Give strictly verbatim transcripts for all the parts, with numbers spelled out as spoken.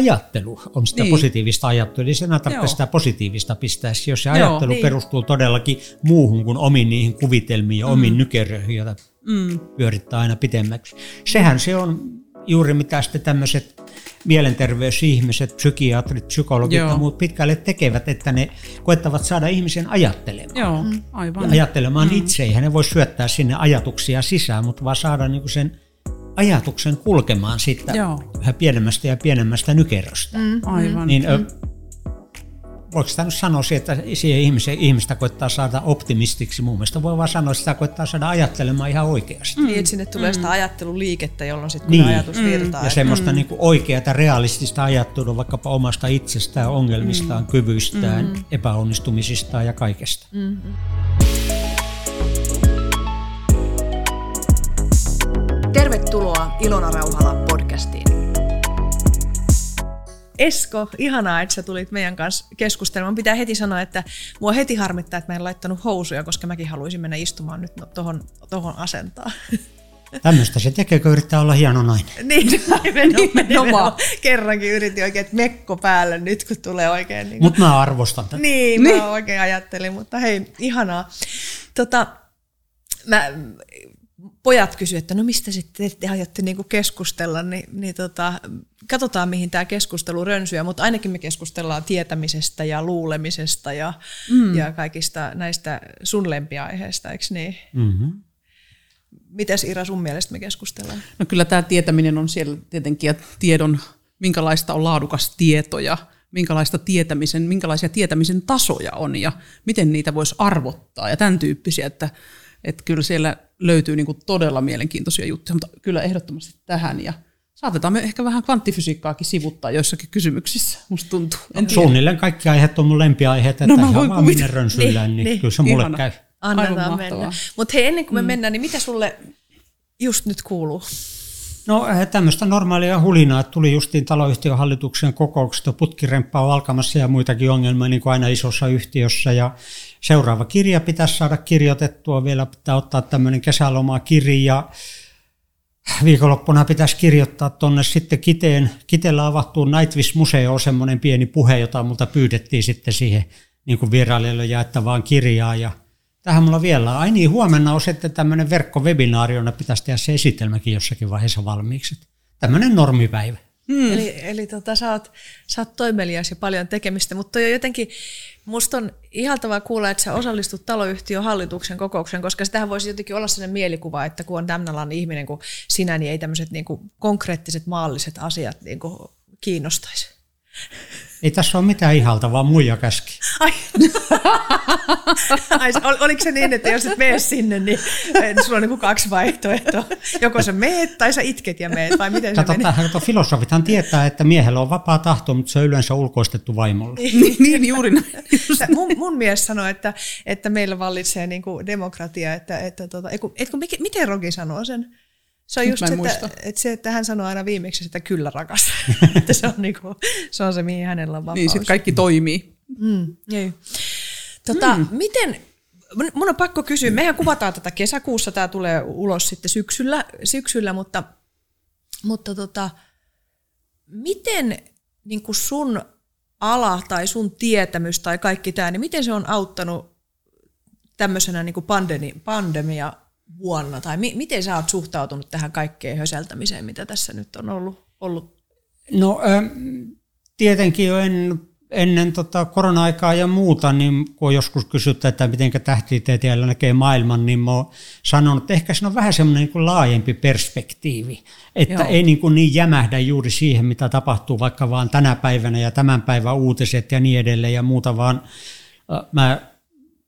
ajattelu on sitä niin. positiivista ajattelua, niin sen tarvitsee sitä positiivista pistää. Jos se Joo, ajattelu niin. perustuu todellakin muuhun kuin omiin niihin kuvitelmiin ja mm. omiin nykeröihin, joita mm. pyörittää aina pitemmäksi. Sehän se on juuri mitä sitten tämmöiset mielenterveysihmiset, psykiatrit, psykologit Joo. ja muut pitkälle tekevät, että ne koettavat saada ihmisen ajattelemaan. Joo, aivan. Ajattelemaan mm. itse, eihän ne voi syöttää sinne ajatuksia sisään, mutta vaan saada niinku sen ajatuksen kulkemaan siitä vähän pienemmästä ja pienemmästä nykeröstä. Mm, aivan. Niin, mm. voiko sitä nyt sanoa, että siihen ihmisen, ihmistä koettaa saada optimistiksi? Mun mielestä voi vaan sanoa, että sitä koettaa saada ajattelemaan ihan oikeasti. Mm. Niin, että sinne tulee mm. sitä ajatteluliikettä, jolloin sitten niin. ajatus virtaa. Mm. Ja semmoista mm. niin kuin oikeata, realistista ajattelua vaikkapa omasta itsestään, ongelmistaan, mm. kyvyistään, mm. epäonnistumisistaan ja kaikesta. Mm. Tervetuloa Ilona Rauhala-podcastiin. Esko, ihanaa, että sä tulit meidän kanssa keskustelemaan. Pitää heti sanoa, että mua heti harmittaa, että mä en laittanut housuja, koska mäkin haluaisin mennä istumaan nyt no, tohon, tohon asentaan. Tämmöistä se tekee, kun yrittää olla hieno nainen. Niin, aivan. No, kerrankin yritin oikein, että mekko päällä nyt, kun tulee oikein. Niin mutta mä arvostan tätä. Niin, niin, mä oikein ajattelin, mutta hei, ihanaa. Tota, mä... Pojat kysyivät, että no mistä sitten te ajatte niinku keskustella, niin, niin tota, katsotaan mihin tämä keskustelu rönsyy, mutta ainakin me keskustellaan tietämisestä ja luulemisesta ja, mm. ja kaikista näistä sun lempiaiheista, eikö niin? Mm-hmm. Mitäs Ira sun mielestä me keskustellaan? No kyllä tämä tietäminen on siellä tietenkin ja tiedon, minkälaista on laadukas tieto ja minkälaista tietämisen, minkälaisia tietämisen tasoja on ja miten niitä voisi arvottaa ja tämän tyyppisiä, että että kyllä siellä löytyy niinku todella mielenkiintoisia juttuja, mutta kyllä ehdottomasti tähän. Ja saatetaan me ehkä vähän kvanttifysiikkaakin sivuttaa joissakin kysymyksissä, musta tuntuu. Suunnilleen kaikki aiheet on mun lempiaiheet, että no, ihan vaan minne rönsyillään, niin, niin kyllä se mulle ihana. Käy. Annetaan mennä. Mutta hei, ennen kuin me mm. mennään, niin mitä sulle just nyt kuuluu? No tämmöistä normaalia hulinaa, että tuli justiin taloyhtiön hallituksen kokouksesta, putkirempaa on alkamassa ja muitakin ongelmia niin kuin aina isossa yhtiössä. Ja seuraava kirja pitäisi saada kirjoitettua, vielä pitää ottaa tämmöinen kesälomakirja. Viikonloppuna pitäisi kirjoittaa tuonne sitten Kiteen. Kiteellä avahtuu Nightwish Museo, semmoinen pieni puhe, jota multa pyydettiin sitten siihen niin kuin vierailijoille jaettavaan kirjaan ja tähän mulla vielä. Ai niin, huomenna on sitten tämmöinen verkkovebinaari, jonne pitäisi tehdä se esitelmäkin jossakin vaiheessa valmiiksi. Tämmöinen normipäivä. Hmm. Eli, eli tota, sä, oot, sä oot toimelias ja paljon tekemistä, mutta toi on jotenkin, musta on ihaltavaa kuulla, että sä osallistut taloyhtiön hallituksen kokoukseen, koska sitähän voisi jotenkin olla sellainen mielikuva, että kun on tämän alan ihminen kuin sinä, niin ei tämmöiset niinku konkreettiset maalliset asiat niinku kiinnostaisi. Ei tässä ole mitään ihaltavaa, muija käski. Ai. Ai, oliko se niin, että jos et mene sinne, niin sulla on niin kuin kaksi vaihtoehtoa. Joko sä meet tai sä itket ja meet, vai miten kato, se meni? Kato, filosofithan tietää, että miehellä on vapaa tahto, mutta se on yleensä ulkoistettu vaimolle. Niin, niin juuri näin. Mun, mun mies sanoi, että, että meillä vallitsee niin kuin demokratia. Että, että, tota, et kun, et kun, miten Rogi sanoo sen? Se on just se että, että se, että hän sanoo aina viimeksi, että kyllä rakas. Että se on, niinku, se on se, mihin hänellä on vapaus. Niin, sitten kaikki toimii. Mm, ei. Tota, mm. miten, mun on pakko kysyä, mehän kuvataan tätä kesäkuussa, tämä tulee ulos sitten syksyllä, syksyllä mutta, mutta tota, miten niin kuin sun ala tai sun tietämys tai kaikki tämä, niin miten se on auttanut tämmöisenä niin kuin pandemi, pandemia vuonna, tai mi- miten sä oot suhtautunut tähän kaikkeen höseltämiseen, mitä tässä nyt on ollut? ollut? No tietenkin jo en, ennen tota korona-aikaa ja muuta, niin kun joskus kysytty, että miten tähtitieteilijä näkee maailman, niin mä oon sanonut, että ehkä se on vähän semmoinen niin kuin laajempi perspektiivi, että Joo. ei niin, kuin niin jämähdä juuri siihen, mitä tapahtuu vaikka vaan tänä päivänä ja tämän päivän uutiset ja niin edelleen ja muuta, vaan mä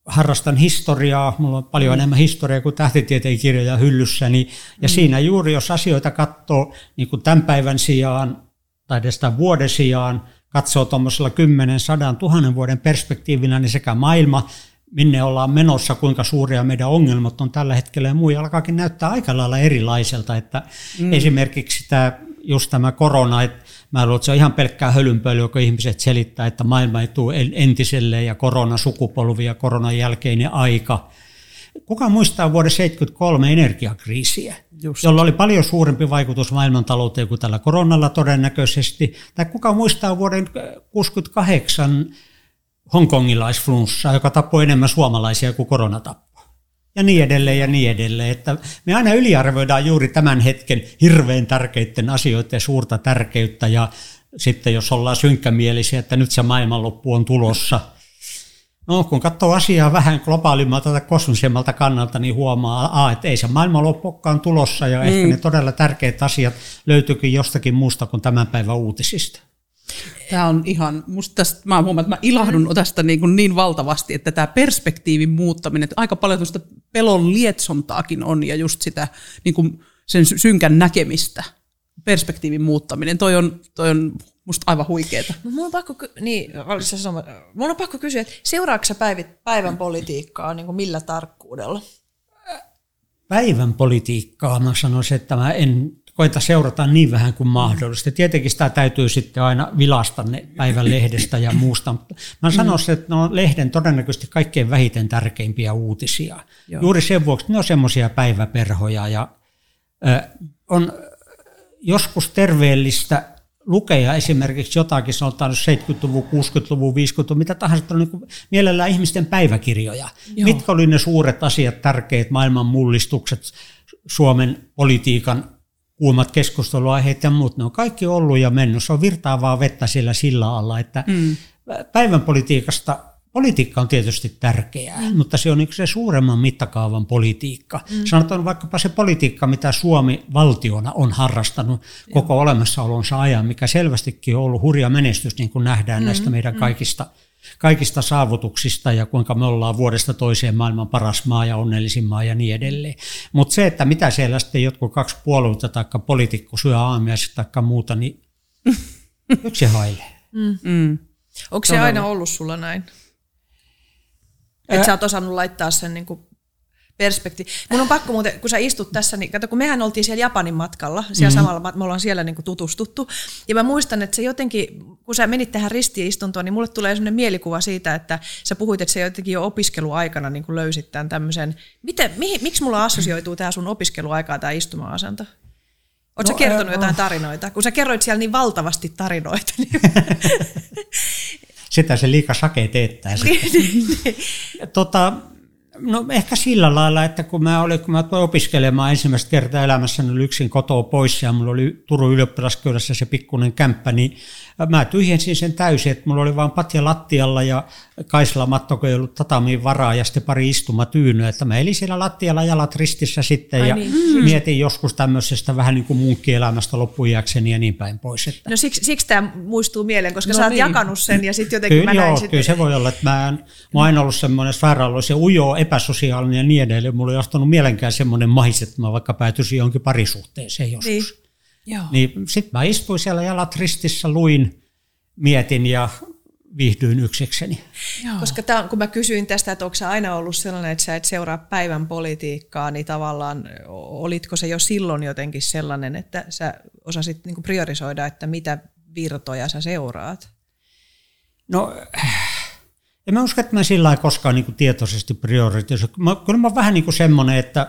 harrastan historiaa, mulla on paljon enemmän historiaa kuin tähtitieteen kirjoja hyllyssäni, ja mm. siinä juuri, jos asioita katsoo niin kuin tämän päivän sijaan, tai edes tämän vuoden sijaan, katsoo tuommoisella kymmenen, sadan, tuhannen vuoden perspektiivinä, niin sekä maailma, minne ollaan menossa, kuinka suuria meidän ongelmat on tällä hetkellä, ja muu alkaakin näyttää aika lailla erilaiselta, että mm. esimerkiksi tämä, just tämä korona, että mä luulen, että se on ihan pelkkää hölynpölyä, kun ihmiset selittää, että maailma ei tule entiselleen ja koronasukupolvi ja koronan jälkeinen aika. Kuka muistaa vuoden seitsemänkymmentäkolme energiakriisiä, just, jolla oli paljon suurempi vaikutus maailmantalouteen kuin tällä koronalla todennäköisesti. Tai kuka muistaa vuoden kuusikymmentäkahdeksan hongkongilaisflunssaa, joka tappoi enemmän suomalaisia kuin korona tappoi. Ja niin edelleen ja niin edelleen. Että me aina yliarvoidaan juuri tämän hetken hirveän tärkeiden asioiden suurta tärkeyttä ja sitten jos ollaan synkkämielisiä, että nyt se maailmanloppu on tulossa. No, kun katsoo asiaa vähän globaalimmalta tai kosmisemmalta kannalta, niin huomaa, a, että ei se maailmanloppukaan tulossa ja mm. ehkä ne todella tärkeät asiat löytyykin jostakin muusta kuin tämän päivän uutisista. Tämä on ihan, musta tästä, mä huomaan, että mä ilahdun tästä niin, kuin niin valtavasti, että tämä perspektiivin muuttaminen, että aika paljon tuosta pelon lietsontaakin on ja just sitä niin kuin sen synkän näkemistä. Perspektiivin muuttaminen, toi on, toi on musta aivan huikeeta. No, mun on pakko, niin, mun on pakko kysyä, että seuraatko sä päivän politiikkaa niin kuin millä tarkkuudella? Päivän politiikkaa mä sanoisin, että mä en koita seurata niin vähän kuin mahdollista. Tietenkin sitä täytyy sitten aina vilasta ne päivän lehdestä ja muusta. Mutta mä sanoisin, että ne on lehden todennäköisesti kaikkein vähiten tärkeimpiä uutisia. Joo. Juuri sen vuoksi ne on semmoisia päiväperhoja ja äh, on... Joskus terveellistä lukea esimerkiksi jotakin, sanotaan seitsemänkymmentäluvun, kuusikymmentäluvun, viisikymmentäluvun, mitä tahansa, niin kuin mielellään ihmisten päiväkirjoja. Joo. Mitkä oli ne suuret asiat, tärkeät maailman mullistukset, Suomen politiikan kuumat keskusteluaiheet ja muut. Ne on kaikki ollut ja mennyt. Se on virtaavaa vettä siellä sillä alla, että mm. päivän politiikasta... Politiikka on tietysti tärkeää, mm. mutta se on yksi se suuremman mittakaavan politiikka. Mm. Sanotaan vaikkapa se politiikka, mitä Suomi valtiona on harrastanut mm. koko olemassaolonsa ajan, mikä selvästikin on ollut hurja menestys, niin kuin nähdään mm. näistä meidän mm. kaikista, kaikista saavutuksista ja kuinka me ollaan vuodesta toiseen maailman paras maa ja onnellisin maa ja niin edelleen. Mutta se, että mitä siellä sitten jotkut kaksi puolueita tai poliitikko syö aamiaista tai muuta, niin yksi hailee. Mm. Mm. Onko se aina ollut sulla näin? Että sä oot osannut laittaa sen niin kuin perspektiivin. Mun on pakko muuten, kun sä istut tässä, niin kato, kun mehän oltiin siellä Japanin matkalla, siellä mm-hmm. samalla me ollaan siellä niin kuin tutustuttu. Ja mä muistan, että se jotenkin, kun sä menit tähän ristiin istuntoon, niin mulle tulee sellainen mielikuva siitä, että sä puhuit, että sä jotenkin jo opiskeluaikana niin kuin löysit tämän tämmöisen. Miten, mihin, miksi mulla assosioituu tähän sun opiskeluaikaan tämä istuma-asento? Oletko no, sä kertonut äh, jotain tarinoita? Kun sä kerroit siellä niin valtavasti tarinoita. Niin sitä se liika sake teettää sitten. tota, no ehkä sillä lailla, että kun mä, olin, kun mä tulin opiskelemaan ensimmäistä kertaa elämässäni, niin yksin kotoa pois ja mulla oli Turun ylioppilaskylässä se pikkuinen kämppä, niin mä tyhjensin sen täysin, että mulla oli vaan patja lattialla ja kaislamatto, kun ei ollut tatamiin varaa ja sitten pari istumatyynyä, että mä elin siellä lattialla jalat ristissä sitten. Ai ja niin. Mietin joskus tämmöisestä vähän niin kuin munkkielämästä loppuiäkseni ja niin päin pois. Että. No siksi, siksi tämä muistuu mieleen, koska no sä oot niin. jakanut sen ja sitten jotenkin Ky- mä näin joo, sitten. Kyllä se voi olla, että mä, en, mä oon aina ollut semmoinen sairaaloisen ujo, epäsosiaalinen ja niin edelleen. Mulla ei johtanut mielenkään semmoinen mahis, että mä vaikka päätyisin johonkin parisuhteeseen joskus. Niin. Niin sitten mä istuin siellä jalat ristissä, luin, mietin ja viihdyin yksikseni. Joo. Koska tämän, kun mä kysyin tästä, että onko sä aina ollut sellainen, että sä et seuraa päivän politiikkaa, niin tavallaan olitko se jo silloin jotenkin sellainen, että sä osasit niinku priorisoida, että mitä virtoja sä seuraat? No... En mä usko, että mä sillä lailla koskaan niin kuin tietoisesti prioritisoin. Kyllä mä oon vähän niin kuin semmoinen, että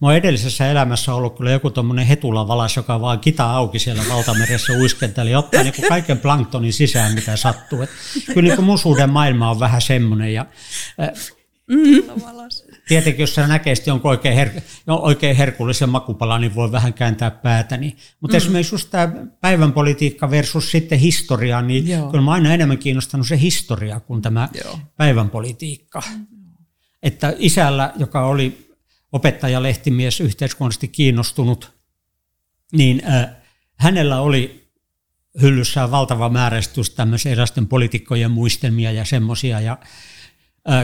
mä oon edellisessä elämässä ollut kyllä joku tommoinen hetulavalas, joka vaan kita auki siellä valtameressä uiskenteli ja ottaa niin kuin kaiken planktonin sisään, mitä sattuu. Et kyllä niin kuin mun suhde maailma on vähän semmoinen. Ja, äh, tietenkin, jos sä näkee jonkun oikein, her- oikein herkullisen makupalan, niin voi vähän kääntää päätäni. Mutta mm. esimerkiksi just tämä päivän politiikka versus sitten historia, niin Joo. kyllä mä aina enemmän kiinnostanut se historia kuin tämä Joo. päivän politiikka. Mm-hmm. Että isällä, joka oli opettajalehtimies, yhteiskunnallisesti kiinnostunut, niin äh, hänellä oli hyllyssään valtava määrästys tämmöisiä erilaisten poliitikkojen muistelmia ja semmoisia ja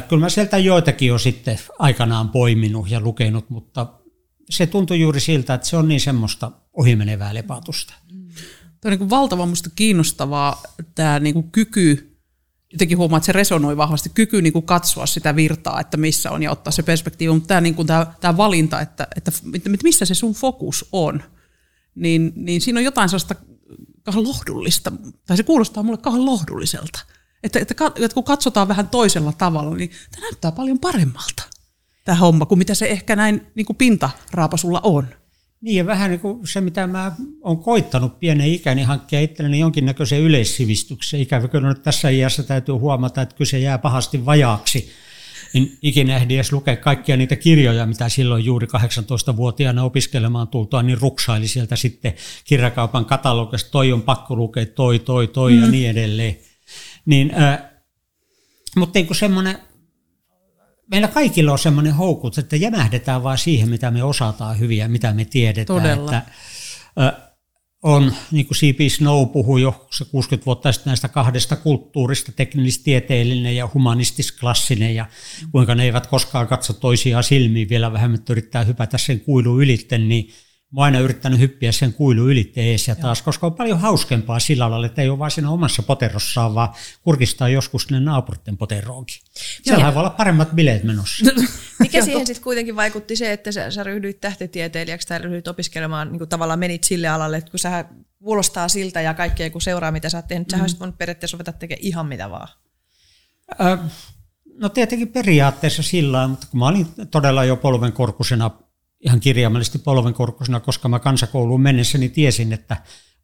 kyllä mä sieltä joitakin on sitten aikanaan poiminut ja lukenut, mutta se tuntui juuri siltä, että se on niin semmoista ohimenevää lepaatusta. Tuo on niin kuin valtavan musta kiinnostavaa tämä niin kuin kyky, jotenkin huomaa, että se resonoi vahvasti, kyky niin kuin katsoa sitä virtaa, että missä on ja ottaa se perspektiivi, mutta tämä, niin kuin tämä, tämä valinta, että, että missä se sun fokus on, niin, niin siinä on jotain sellaista lohdullista, tai se kuulostaa mulle kauhean lohdulliselta. Että, että kun katsotaan vähän toisella tavalla, niin tämä näyttää paljon paremmalta. tämä homma kuin mitä se ehkä näin niin kuin pintaraapasulla on. Niin, ja vähän niin kuin se, mitä mä olen koittanut pienen ikäni hankkia itselleni jonkinnäköisen yleissivistyksen. Ikävä kyllä tässä iässä täytyy huomata, että kyse jää pahasti vajaaksi. En ikinä ehdi edes lukea kaikkia niitä kirjoja, mitä silloin juuri kahdeksantoistavuotiaana opiskelemaan tultua, niin ruksaili sieltä sitten kirjakaupan katalogista, toi on pakko lukea, toi, toi, toi mm. ja niin edelleen. Niin, äh, mutta niin kuin semmoinen, meillä kaikilla on semmoinen houkutus, että jämähdetään vaan siihen, mitä me osataan hyvin ja mitä me tiedetään. Todella. Että, äh, on, niin kuin C P Snow puhui jo kuusikymmentä vuotta sitten näistä kahdesta kulttuurista, teknillistieteellinen ja humanistisklassinen, ja kuinka ne eivät koskaan katso toisiaan silmiin, vielä vähemmän yrittää hypätä sen kuilun ylitte, niin olen aina yrittänyt hyppiä sen kuilun ylitte ees ja taas, koska on paljon hauskempaa sillä lailla, että ei ole vain siinä omassa poterossaan, vaan kurkistaa joskus sinne naapuritten poteroonkin. Siellähän voi olla paremmat bileet menossa. Mikä siihen sitten kuitenkin vaikutti se, että sä, sä ryhdyit tähtitieteilijäksi tai ryhdyit opiskelemaan, niin kuin tavallaan menit sille alalle, että kun sä kuulostaa siltä ja kaikkea kun seuraa, mitä sä oot tehnyt, sä mm. olisit voinut periaatteessa ruveta tekemään ihan mitä vaan. Äh, no tietenkin periaatteessa sillä lailla, mutta kun mä olin todella jo polvenkorkusena, ihan kirjaimellisesti polvenkorkusena, koska mä kansakouluun mennessä niin tiesin, että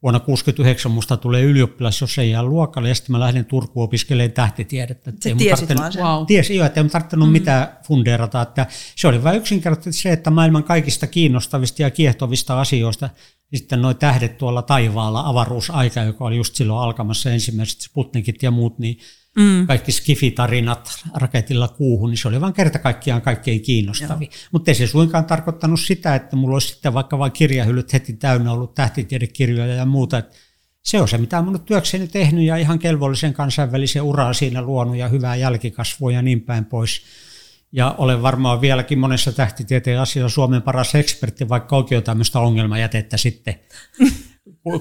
vuonna tuhatyhdeksänsataakuusikymmentäyhdeksän musta tulee ylioppilas, jos ei jää luokalle, ja sitten mä lähden Turkuun opiskelemaan tähtitiedettä. Se tiesit vaan sen. Wow. Tiesin jo, että ei mun tarvinnut mm-hmm. mitään fundeerata. Että se oli vain yksinkertaisesti se, että maailman kaikista kiinnostavista ja kiehtovista asioista sitten noi tähdet tuolla taivaalla, avaruusaika, joka oli just silloin alkamassa, ensimmäiset Sputnikit ja muut, niin Mm. kaikki skifitarinat raketilla kuuhun, niin se oli vaan kerta kaikkiaan kaikkein kiinnostavia. Mutta ei se suinkaan tarkoittanut sitä, että mulla olisi sitten vaikka vain kirjahyllyt heti täynnä ollut tähtitiedekirjoja ja muuta. Et se on se, mitä olen työkseni tehnyt ja ihan kelvollisen kansainvälisen uraa siinä luonut ja hyvää jälkikasvua ja niin päin pois. Ja olen varmaan vieläkin monessa tähtitieteen asiassa Suomen paras ekspertti, vaikka onkin jo tämmöistä ongelmajätettä sitten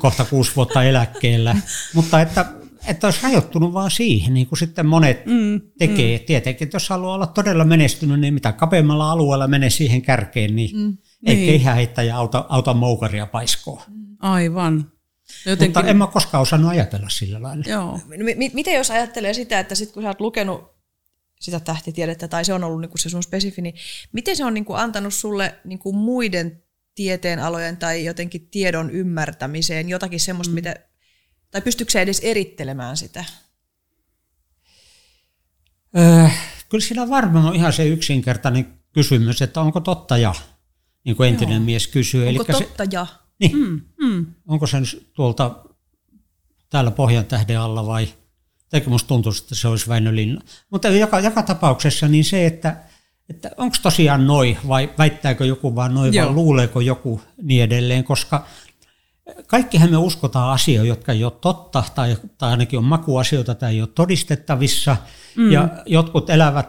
kohta kuusi vuotta eläkkeellä. Mutta että... Että olisi rajoittunut vaan siihen, niin kuin sitten monet mm, tekee. Mm. Tietenkin, jos haluaa olla todella menestynyt, niin mitä kapeammalla alueella menee siihen kärkeen, niin mm, ei keihäheittäjä auta, auta moukaria paiskoa. Aivan. Jotenkin... Mutta en mä koskaan osannut ajatella sillä lailla. Joo. M- miten jos ajattelee sitä, että sit kun sä oot lukenut sitä tähtitiedettä, tai se on ollut niinku se sun spesifi, niin miten se on niinku antanut sulle niinku muiden tieteenalojen tai jotenkin tiedon ymmärtämiseen jotakin semmoista, mm. mitä... Tai pystytkö sä edes erittelemään sitä? Öö, kyllä siinä varmaan on ihan se yksinkertainen kysymys, että onko totta ja, niin kuin entinen Joo. mies kysyy. Onko Elikkä totta se, ja? Niin, mm, mm. onko se tuolta täällä Pohjan tähden alla vai? Teikö musta tuntuisi, että se olisi Väinö Linna. Mutta joka, joka tapauksessa niin se, että, että onko tosiaan noi vai väittääkö joku vaan noi Joo. vai luuleeko joku niin edelleen, koska... Kaikkihan me uskotaan asioita, jotka ei ole totta, tai, tai ainakin on makuasioita, tai ei ole todistettavissa. Mm. Ja jotkut elävät,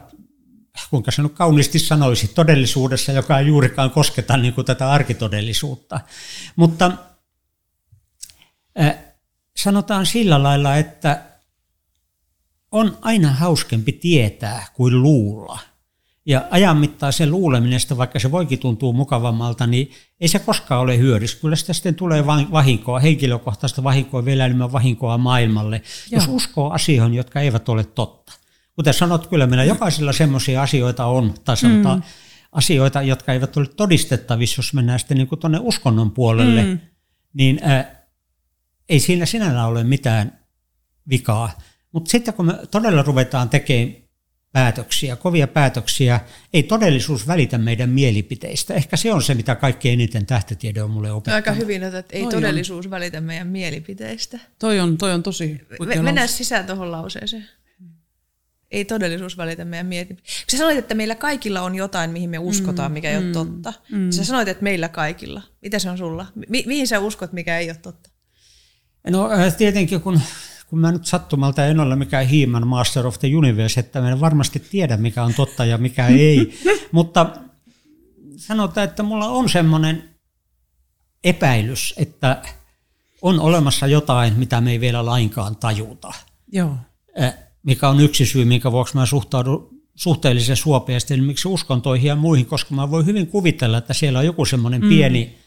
kuinka se nyt kauniisti sanoisi, todellisuudessa, joka ei juurikaan kosketa niin kuin tätä arkitodellisuutta. Mutta äh, sanotaan sillä lailla, että on aina hauskempi tietää kuin luulla. Ja ajan mittaan se luuleminen, vaikka se voikin tuntuu mukavammalta, niin ei se koskaan ole hyödyksi. Kyllä sitä sitten tulee vahinkoa, henkilökohtaista vahinkoa, vielä enemmän vahinkoa maailmalle, Joo. jos uskoo asioihin, jotka eivät ole totta. Kuten sanot, kyllä meillä jokaisella semmoisia asioita on, tai sanotaan mm. asioita, jotka eivät ole todistettavissa, jos mennään sitten niin kuin tuonne uskonnon puolelle, mm. niin äh, ei siinä sinällään ole mitään vikaa. Mutta sitten kun me todella ruvetaan tekemään päätöksiä, kovia päätöksiä, ei todellisuus välitä meidän mielipiteistä. Ehkä se on se, mitä kaikkein eniten tähtitiede on mulle opettanut. Aika hyvin, että ei toi todellisuus on. välitä meidän mielipiteistä. Toi on, toi on tosi... Me, mennään sisään tuohon lauseeseen. Ei todellisuus välitä meidän mielipiteistä. Sä sanoit, että meillä kaikilla on jotain, mihin me uskotaan, mikä mm, ei ole totta. Mm. Sä sanoit, että meillä kaikilla. Mitä se on sulla? Mi- mihin sä uskot, mikä ei ole totta? No tietenkin, kun... Kun mä nyt sattumalta en ole mikään He-Man Master of the Universe, että mä en varmasti tiedä, mikä on totta ja mikä ei. Mutta sanotaan, että mulla on semmoinen epäilys, että on olemassa jotain, mitä me ei vielä lainkaan tajuta. Joo. Mikä on yksi syy, minkä vuoksi mä suhtaudun suhteellisen suopeasti, eli miksi uskontoihin ja muihin, koska mä voin hyvin kuvitella, että siellä on joku semmoinen mm. pieni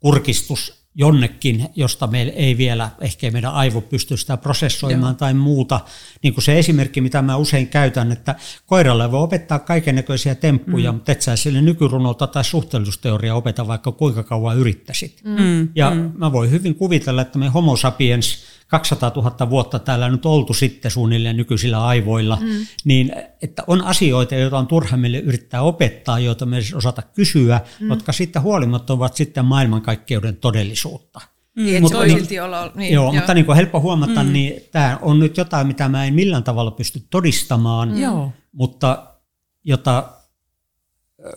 kurkistus, jonnekin, josta meillä ei vielä, ehkä meidän aivo pysty sitä prosessoimaan Joo. tai muuta. Niin kuin se esimerkki, mitä mä usein käytän, että koiralle voi opettaa kaikennäköisiä temppuja, mm. mutta et sä sille nykyrunolta tai suhteellisuusteoriaa opeta, vaikka kuinka kauan yrittäisit. Mm. Ja mm. mä voin hyvin kuvitella, että me homo sapiens kaksisataatuhatta vuotta täällä nyt oltu sitten suunnilleen nykyisillä aivoilla, mm. niin että on asioita, joita on turha meille yrittää opettaa, joita me ei osata kysyä, mm. jotka sitten huolimatta ovat sitten maailmankaikkeuden todellisuutta. Mm. Mutta, niin, silti olla, niin, joo, joo. mutta niin kuin helppo huomata, mm. niin tämä on nyt jotain, mitä mä en millään tavalla pysty todistamaan, mm. mutta jota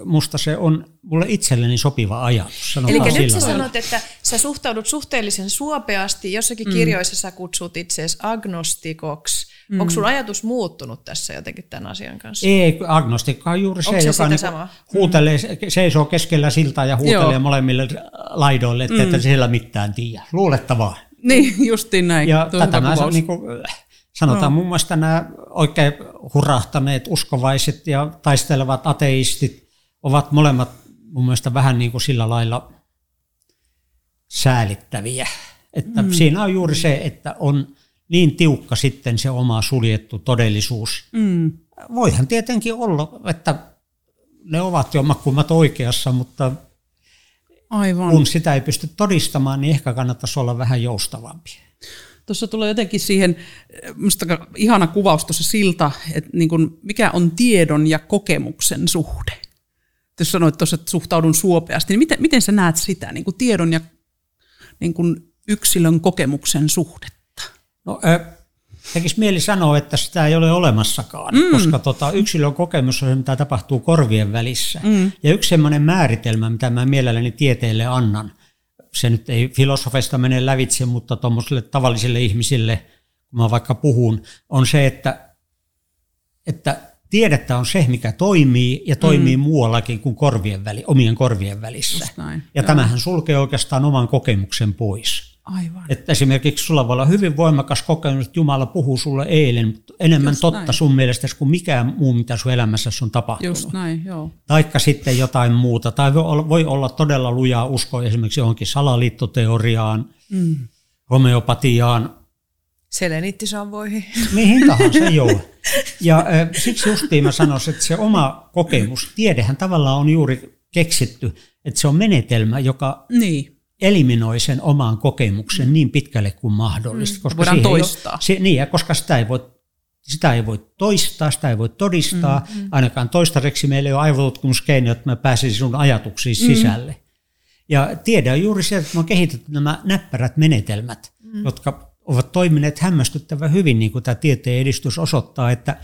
musta se on mulle itselleni sopiva ajatus. Eli nyt sillä sä tavalla. Sanot, että sä suhtaudut suhteellisen suopeasti, jossakin mm. kirjoissa sä kutsut itseäsi agnostikoksi. Mm. Onko sun ajatus muuttunut tässä jotenkin tämän asian kanssa? Ei, agnostikko on juuri se, se joka niinku huutelee, seisoo keskellä siltaa ja huutelee Joo. molemmille laidoille, että mm. et siellä mitään tiedä. Luulettavaa. Niin, justiin näin. Ja tätä mä niinku... Sanotaan muun muassa nämä oikein hurahtaneet uskovaiset ja taistelevat ateistit ovat molemmat mun mielestä vähän niin kuin sillä lailla säälittäviä. Että mm. siinä on juuri se, että on niin tiukka sitten se oma suljettu todellisuus. Mm. Voihan tietenkin olla, että ne ovat jommakkummat oikeassa, mutta Aivan. kun sitä ei pysty todistamaan, niin ehkä kannattaisi olla vähän joustavampi. Tuossa tulee jotenkin siihen, minusta ihana kuvaus tuossa silta, että niin kun mikä on tiedon ja kokemuksen suhde. Jos sanoit tuossa, että suhtaudun suopeasti, niin miten, miten sä näet sitä, niin kun tiedon ja niin kun yksilön kokemuksen suhdetta? No, äh, tekisi mieli sanoa, että sitä ei ole olemassakaan, mm. koska tota, yksilön kokemus on se, mitä tapahtuu korvien välissä. Mm. Ja yksi sellainen määritelmä, mitä mä mielelläni tieteelle annan, se nyt ei filosofista mene lävitse, mutta tuommoisille tavallisille ihmisille, kun mä vaikka puhun, on se, että, että tiedettä on se, mikä toimii ja toimii mm. muuallakin kuin korvien väli, omien korvien välissä. Näin, ja joo. tämähän sulkee oikeastaan oman kokemuksen pois. Aivan. Että esimerkiksi sulla voi olla hyvin voimakas kokemus, että Jumala puhuu sulle eilen, mutta enemmän Just totta näin. Sun mielestäsi kuin mikään muu, mitä sun elämässäsi on tapahtunut. Just näin, joo. Taikka sitten jotain muuta. Tai voi olla todella lujaa uskoa esimerkiksi johonkin salaliittoteoriaan, mm. homeopatiaan. Selenittisauvoihin. Mihin tahansa, joo. Ja äh, siksi justiin mä sanoisin, että se oma kokemus, tiedehän tavallaan on juuri keksitty, että se on menetelmä, joka... Niin. eliminoi sen oman kokemuksen niin pitkälle kuin mahdollista. Koska voidaan toistaa. Ole, se, niin, koska sitä ei, voi, sitä ei voi toistaa, sitä ei voi todistaa. Mm, mm. Ainakaan toistaiseksi meillä ei ole aivotutkimuskeinoja, että mä pääsin sinun ajatuksiin mm. sisälle. Ja tiedä on juuri se, että me on kehitetty nämä näppärät menetelmät, mm. jotka ovat toimineet hämmästyttävän hyvin, niin kuin tämä tieteen edistys osoittaa, että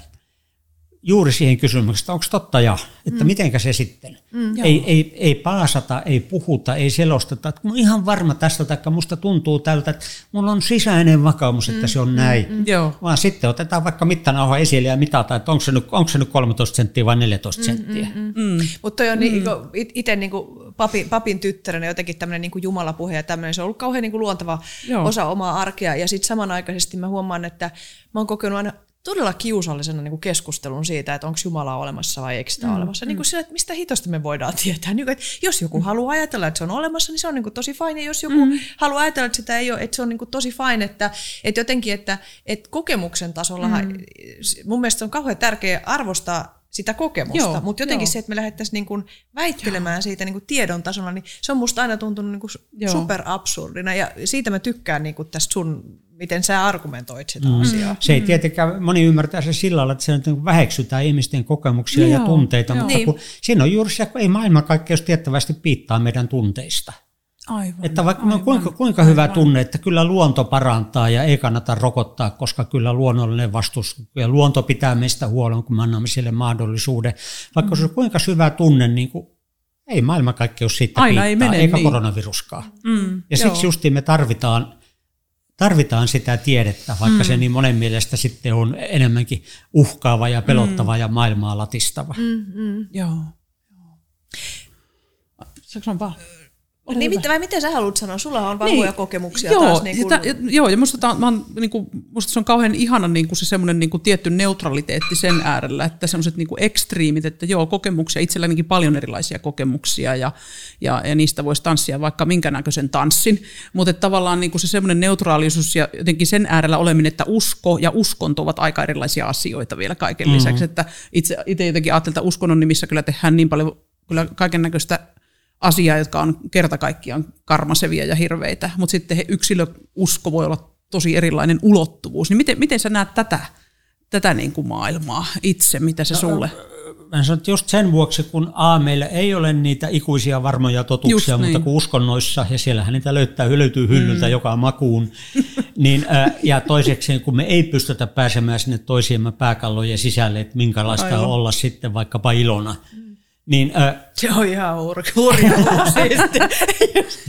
juuri siihen kysymykseen, onko totta ja, että mm. mitenkä se sitten. Mm, ei, ei, ei paasata, ei puhuta, ei selosteta. Että mä ihan varma tästä, taikka musta tuntuu tältä, että mulla on sisäinen vakaumus, että mm, se on näin. Mm, mm, Vaan sitten otetaan vaikka mittanauha esille ja mitataan, että onko se nyt, onko se nyt kolmetoista senttiä vai neljätoista senttiä. Mm, mm, mm. Mm. Mutta toi on mm. niin, itse niin papin, papin tyttärenä jotenkin tämmöinen niin jumalapuhe ja tämmöinen. Se on ollut kauhean niin luontava Joo. osa omaa arkea. Ja sitten samanaikaisesti mä huomaan, että mä oon kokenut aina todella kiusallisena niin kuin keskustelun siitä, että onko Jumala olemassa vai eikö sitä mm, olemassa. Mm. Niin kuin sillä, että mistä hitosta me voidaan tietää. Niin kuin, että jos joku mm. haluaa ajatella, että se on olemassa, niin se on niin kuin tosi fine. Ja jos joku mm. haluaa ajatella, että sitä ei ole, että se on niin kuin tosi fine. Että, että jotenkin, että, että kokemuksen tasolla mm. mun mielestä se on kauhean tärkeää arvostaa sitä kokemusta. Joo, mutta jotenkin joo. se, että me lähdettäisiin niin kuin väittelemään joo. siitä niin kuin tiedon tasolla, niin se on musta aina tuntunut niin kuin superabsurdina. Ja siitä mä tykkään niin kuin tästä sun... Miten sä argumentoit sitä mm. asiaa? Se ei tietenkään, moni ymmärtää se sillä lailla, että se väheksytään ihmisten kokemuksia joo, ja tunteita, joo. mutta niin. kun, siinä on juuri se, kun ei maailmankaikkeus tiettävästi piittaa meidän tunteista. Aivan. Että vaikka aivan, kuinka, kuinka aivan. hyvä tunne, että kyllä luonto parantaa ja ei kannata rokottaa, koska kyllä luonnollinen vastus ja luonto pitää meistä huolen, kun me annamme sille mahdollisuuden. Vaikka mm. se on kuinka syvä tunne, niin kuin ei maailmankaikkeus siitä Aina piittaa, ei mene, eikä niin. koronaviruskaan. Mm, ja joo. siksi justiin me tarvitaan Tarvitaan sitä tiedettä, vaikka mm. se niin monen mielestä sitten on enemmänkin uhkaava ja pelottava mm. ja maailmaa latistava. Mm, mm. Joo. Saanko sanoa vaan? Niin mit, vai miten sä haluat sanoa? Sulla on vahvoja niin, kokemuksia joo, taas. Niin kuin... sitä, joo, ja musta, tämän, mä, niin kuin, musta se on kauhean ihana niin kuin se semmoinen niin kuin tietty neutraliteetti sen äärellä, että semmoiset niin kuin ekstriimit, että joo, kokemuksia, itsellänikin paljon erilaisia kokemuksia, ja, ja, ja niistä voisi tanssia vaikka minkä näköisen tanssin, mutta tavallaan niin kuin se semmoinen neutraalisuus ja jotenkin sen äärellä oleminen, että usko ja uskonto ovat aika erilaisia asioita vielä kaiken mm-hmm. lisäksi, että itse, itse jotenkin ajattelin, että uskonnon nimissä kyllä tehdään niin paljon kyllä kaiken näköistä asiaa, jotka on kerta kaikkiaan karmaseviä ja hirveitä, mutta sitten he yksilöusko voi olla tosi erilainen ulottuvuus. Niin miten, miten sä näet tätä, tätä niin kuin maailmaa itse, mitä se sulle? Mä sanon, että just sen vuoksi, kun A, meillä ei ole niitä ikuisia varmoja totuuksia, niin. Mutta kun uskonnoissa, ja siellähän niitä löytää, löytyy hyllyltä mm. joka makuun, niin, ja toiseksi, kun me ei pystytä pääsemään sinne toisiemme pääkallojen sisälle, että minkälaista Aivan. olla sitten vaikkapa Ilona, Niin, äh, se on ihan hurjaa.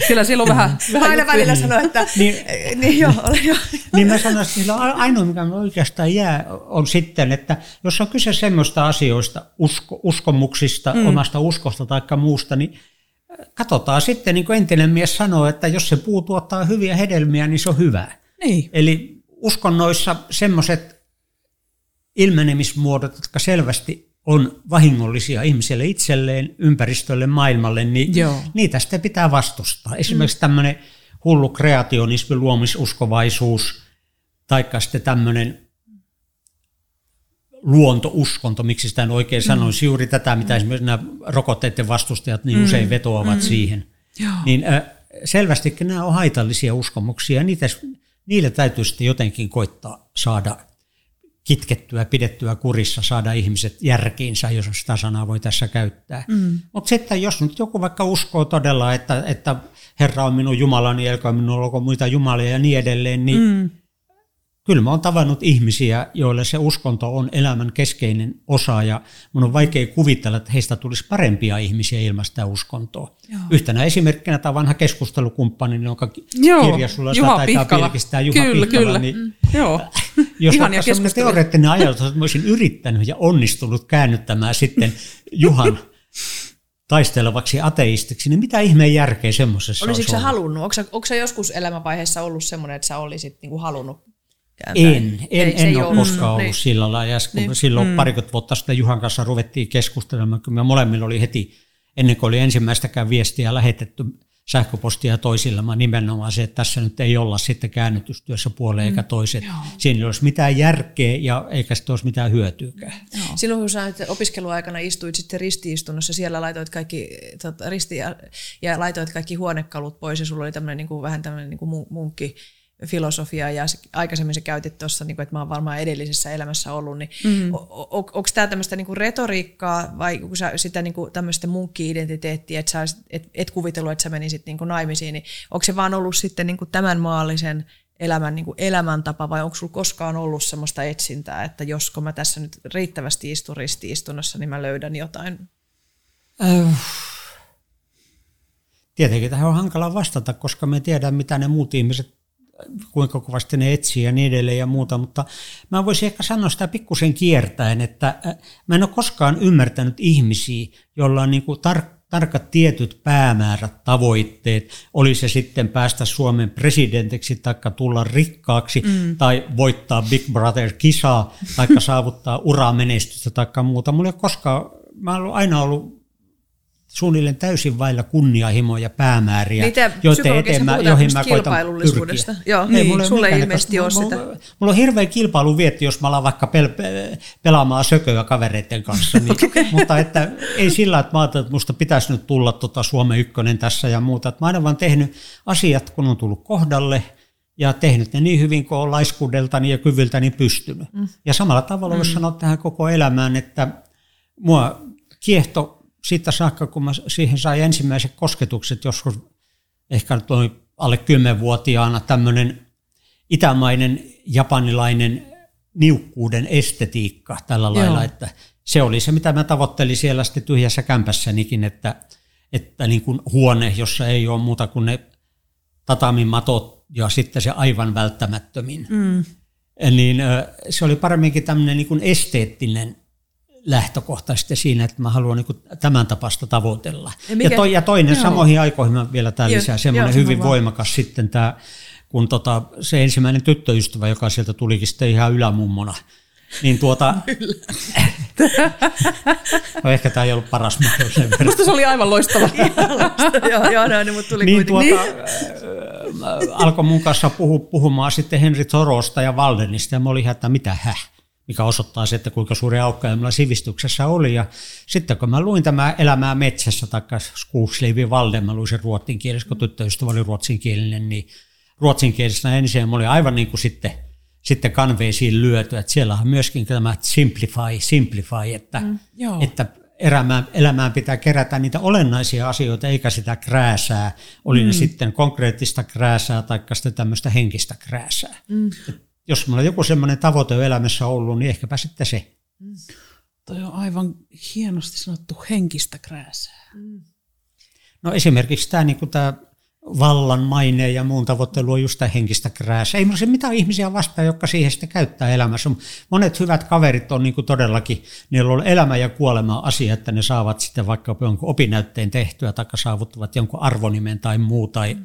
Sillä silloin vähän... vähän aina välillä niin. sanoo, että... niin, niin, joo, ole joo. Niin mä sanon, että ainoa, mikä me oikeastaan jää, on sitten, että jos on kyse semmoista asioista, usko, uskomuksista, mm. omasta uskosta tai muusta, niin katsotaan sitten, niin kuin entinen mies sanoo, että jos se puu tuottaa hyviä hedelmiä, niin se on hyvää. Niin. Eli uskonnoissa semmoiset ilmenemismuodot, jotka selvästi... on vahingollisia ihmiselle itselleen, ympäristölle, maailmalle, niin Joo. niitä sitten pitää vastustaa. Esimerkiksi mm. tämmöinen hullu kreationismi, luomisuskovaisuus, taikka sitten tämmöinen luontouskonto, miksi sitä en oikein mm. sanoisi, juuri tätä, mitä mm. esimerkiksi nämä rokotteiden vastustajat niin mm. usein vetoavat mm. siihen. Joo. Niin äh, selvästikin nämä on haitallisia uskomuksia, ja niitä, niillä täytyy sitten jotenkin koittaa saada kitkettyä, pidettyä kurissa, saada ihmiset järkiinsä, jos sitä sanaa voi tässä käyttää. Mm. Mutta sitten jos nyt joku vaikka uskoo todella, että, että Herra on minun Jumalani, älkää minulla olko muita jumalia ja niin edelleen, niin mm. kyllä mä oon tavannut ihmisiä, joille se uskonto on elämän keskeinen osa, ja mun on vaikea kuvitella, että heistä tulisi parempia ihmisiä ilman sitä uskontoa. Joo. Yhtenä esimerkkinä tämä vanha keskustelukumppani, jonka kirja sulla sitä taitaa pelkistää, Juha Pihkala. Kyllä, niin, mm. Joo. Jos on sellainen teoreettinen ajatus, että mä olisin yrittänyt ja onnistunut käännyttämään sitten Juhan taistelevaksi ateistiksi, niin mitä ihmeen järkeä semmoisessa olisi? Olisitko sä halunnut? Onko sä, onko sä joskus elämänvaiheessa ollut semmoinen, että sä olisit niinku halunnut? En, en, ei, en ole ollut. koskaan ollut niin. sillä lailla. Niin. Silloin mm. parikymmentä vuotta sitten Juhan kanssa ruvettiin keskustelemaan, kun me molemmilla oli heti, ennen kuin oli ensimmäistäkään viestiä lähetetty sähköpostia toisilla, mä nimenomaan se, että tässä nyt ei olla sitten käännytystyössä puoleen mm. eikä toiset. Joo. Siinä ei olisi mitään järkeä ja eikä sitten olisi mitään hyötyäkään. Joo. Silloin kun sä opiskeluaikana istuit sitten ristiistunnossa, siellä laitoit kaikki tota, risti ja, ja laitoit kaikki huonekalut pois ja sulla oli tämmöinen niin kuin, vähän tämmöinen niin kuin munkki filosofia ja aikaisemmin se käytit tuossa, että mä oon varmaan edellisessä elämässä ollut, niin mm. onko tämä tämmöistä retoriikkaa vai kun sä sitä tämmöistä munkki-identiteettiä, että sä et kuvitellut, että sä menisit naimisiin, niin onko se vaan ollut sitten tämän maallisen elämän elämäntapa vai onko sulla koskaan ollut semmoista etsintää, että josko mä tässä nyt riittävästi istun ristiistunnossa, niin mä löydän jotain? Öh. Tietenkin tähän on hankala vastata, koska me tiedämme, mitä ne muut ihmiset kuinka kovasti ne etsii ja niin edelleen ja muuta, mutta mä voisin ehkä sanoa sitä pikkusen kiertäen, että mä en ole koskaan ymmärtänyt ihmisiä, joilla on niin kuin tar- tarkat tietyt päämäärät, tavoitteet, oli se sitten päästä Suomen presidentiksi, tai tulla rikkaaksi, mm. tai voittaa Big Brother-kisaa, tai saavuttaa uramenestystä tai muuta. Mulla ei ole koskaan, mä oon aina ollut suunnilleen täysin vailla kunnianhimoja ja päämääriä, niitä joiden eteen mä, joihin mä koitan pyrkiä. Joo, niin, ei, mulla sulle ei ilmeisesti ole sitä. Mulla, mulla on hirveä kilpailu vietti, jos mä alan vaikka pel- pelaamaan sököä kavereiden kanssa. Niin, okay. Mutta että, ei sillä, että mä ajattelin, että musta pitäisi nyt tulla tota Suomen ykkönen tässä ja muuta. Että mä aina vaan tehnyt asiat, kun on tullut kohdalle ja tehnyt ne niin hyvin, kun on laiskuudeltani ja kyvyltäni pystynyt. Mm. Ja samalla tavalla, mm. jos sanot tähän koko elämään, että mua kiehto siitä saakka, kun mä siihen sain ensimmäiset kosketukset, joskus ehkä alle kymmenvuotiaana tämmöinen itämainen, japanilainen niukkuuden estetiikka tällä Joo. lailla, että se oli se, mitä mä tavoittelin siellä sitten tyhjässä kämpässänikin, että, että niin kuin huone, jossa ei ole muuta kuin ne tatamimatot ja sitten se aivan välttämättömin. Mm. Niin se oli paremminkin tämmöinen niin kuin esteettinen lähtökohtaisesti siinä, että mä haluan niin kuin tämän tapasta tavoitella. Ja, ja, toi, ja toinen, joo. samoihin aikoihin mä vielä tää lisää, semmoinen hyvin vaan. voimakas sitten tämä, kun tota, se ensimmäinen tyttöystävä, joka sieltä tulikin sitten ihan ylämummona, niin tuota... No ehkä tämä ei ollut paras mahdollinen verran. Musta se oli aivan loistava. Joo, joo, näin, mutta tuli niin kuitenkin. Tuota, niin. Alkoi mun kanssa puhu, puhumaan sitten Henry Thoreausta ja Waldenista, ja mä olin ihan, että mitä häh? Mikä osoittaa se, että kuinka suuri aukka minulla sivistyksessä oli. Ja sitten kun mä luin tämä Elämää metsässä, taikka Skogslivi Walden, mä luin sen ruotsin kielessä, kun tyttöystävä oli ruotsinkielinen, niin ruotsinkielisenä ensin mä olin aivan niin kuin sitten, sitten kanveisiin lyöty. Että siellä on myöskin tämä simplify, simplify, että, mm, että elämään, elämään pitää kerätä niitä olennaisia asioita, eikä sitä krääsää. Oli mm. ne sitten konkreettista krääsää tai sitten tämmöistä henkistä krääsää. Mm. Jos minulla on joku semmoinen tavoite elämässä ollut, niin ehkäpä sitten se. Mm. Toi on aivan hienosti sanottu henkistä krääsää. Mm. No esimerkiksi tämä, niin tämä vallan maine ja muun tavoittelu on just tämä henkistä krääsää. Ei minulla se mitään ihmisiä vastaan, jotka siihen sitten käyttää elämässä. Monet hyvät kaverit on niin todellakin, niillä on elämä ja kuolema asia, että ne saavat sitten vaikka jonkun opinäytteen tehtyä tai saavuttavat jonkun arvonimen tai muu tai... Mm.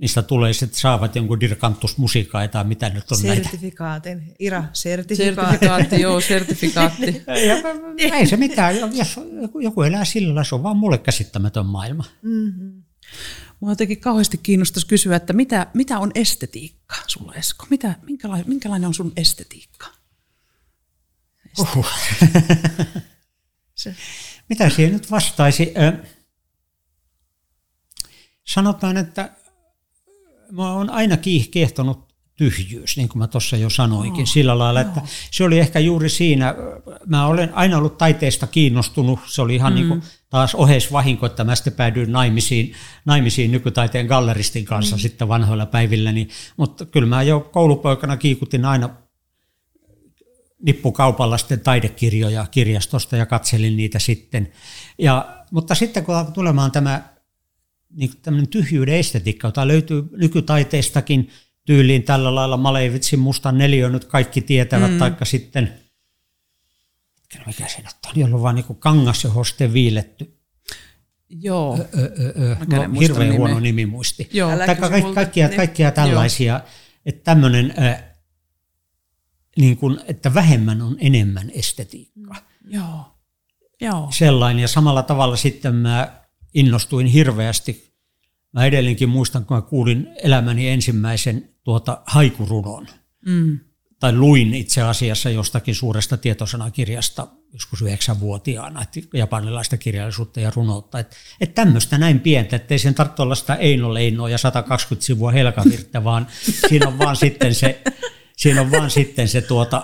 Niistä tulee sitten saavat jonkun dirkantusmusiikaa tai mitä nyt on näitä. Sertifikaatin, Ira, sertifikaatti. Sertifikaatti, joo, sertifikaatti. Ja, ei se mitään, jos joku elää sillä lailla, se on vaan mulle käsittämätön maailma. Mm-hmm. Mua jotenkin kauheasti kiinnostaisi kysyä, että mitä, mitä on estetiikka sulla, Esko? Mitä, minkälainen, minkälainen on sun estetiikka? estetiikka. Mitä siihen nyt vastaisi? Sanotaan, että mä oon aina kiehtonut tyhjyys, niin kuin mä tuossa jo sanoinkin, no, sillä lailla, että no. se oli ehkä juuri siinä, mä olen aina ollut taiteesta kiinnostunut, se oli ihan mm. niin kuin taas oheisvahinko, että mä sitten päädyin naimisiin, naimisiin nykytaiteen galleristin kanssa mm. sitten vanhoilla päivilläni, niin, mutta kyllä mä jo koulupoikana kiikutin aina nippukaupalla sitten taidekirjoja kirjastosta ja katselin niitä sitten, ja, mutta sitten kun alkoi tulemaan tämä niin tämmöinen tyhjyyden estetiikka, jota löytyy nykytaiteistakin tyyliin tällä lailla Malevitsin mustan neliön nyt kaikki tietävät, mm. taikka sitten, mikä se nyt on, jolloin vaan niin kangas, johon sitten viiletty. Joo. Ö, ö, ö, no, hirveän nimeä. Huono nimi muisti. Joo. Taikka kaikki, kaikkia, kaikkia tällaisia, joo. että tämmöinen, äh, niin kuin, että vähemmän on enemmän estetiikka. Joo. Joo. Sellainen, ja samalla tavalla sitten mä innostuin hirveästi. Mä edelleenkin muistan, kun mä kuulin elämäni ensimmäisen tuota haikurunon. Mm. Tai luin itse asiassa jostakin suuresta tietosanakirjasta joskus yhdeksänvuotiaana, japanilaista kirjallisuutta ja runoutta. Että et tämmöistä näin pientä, ettei sen tarvitse olla sitä Eino Leinoa ja sata kaksikymmentä sivua helkavirttä, vaan siinä on vaan sitten se, siinä on vaan sitten se tuota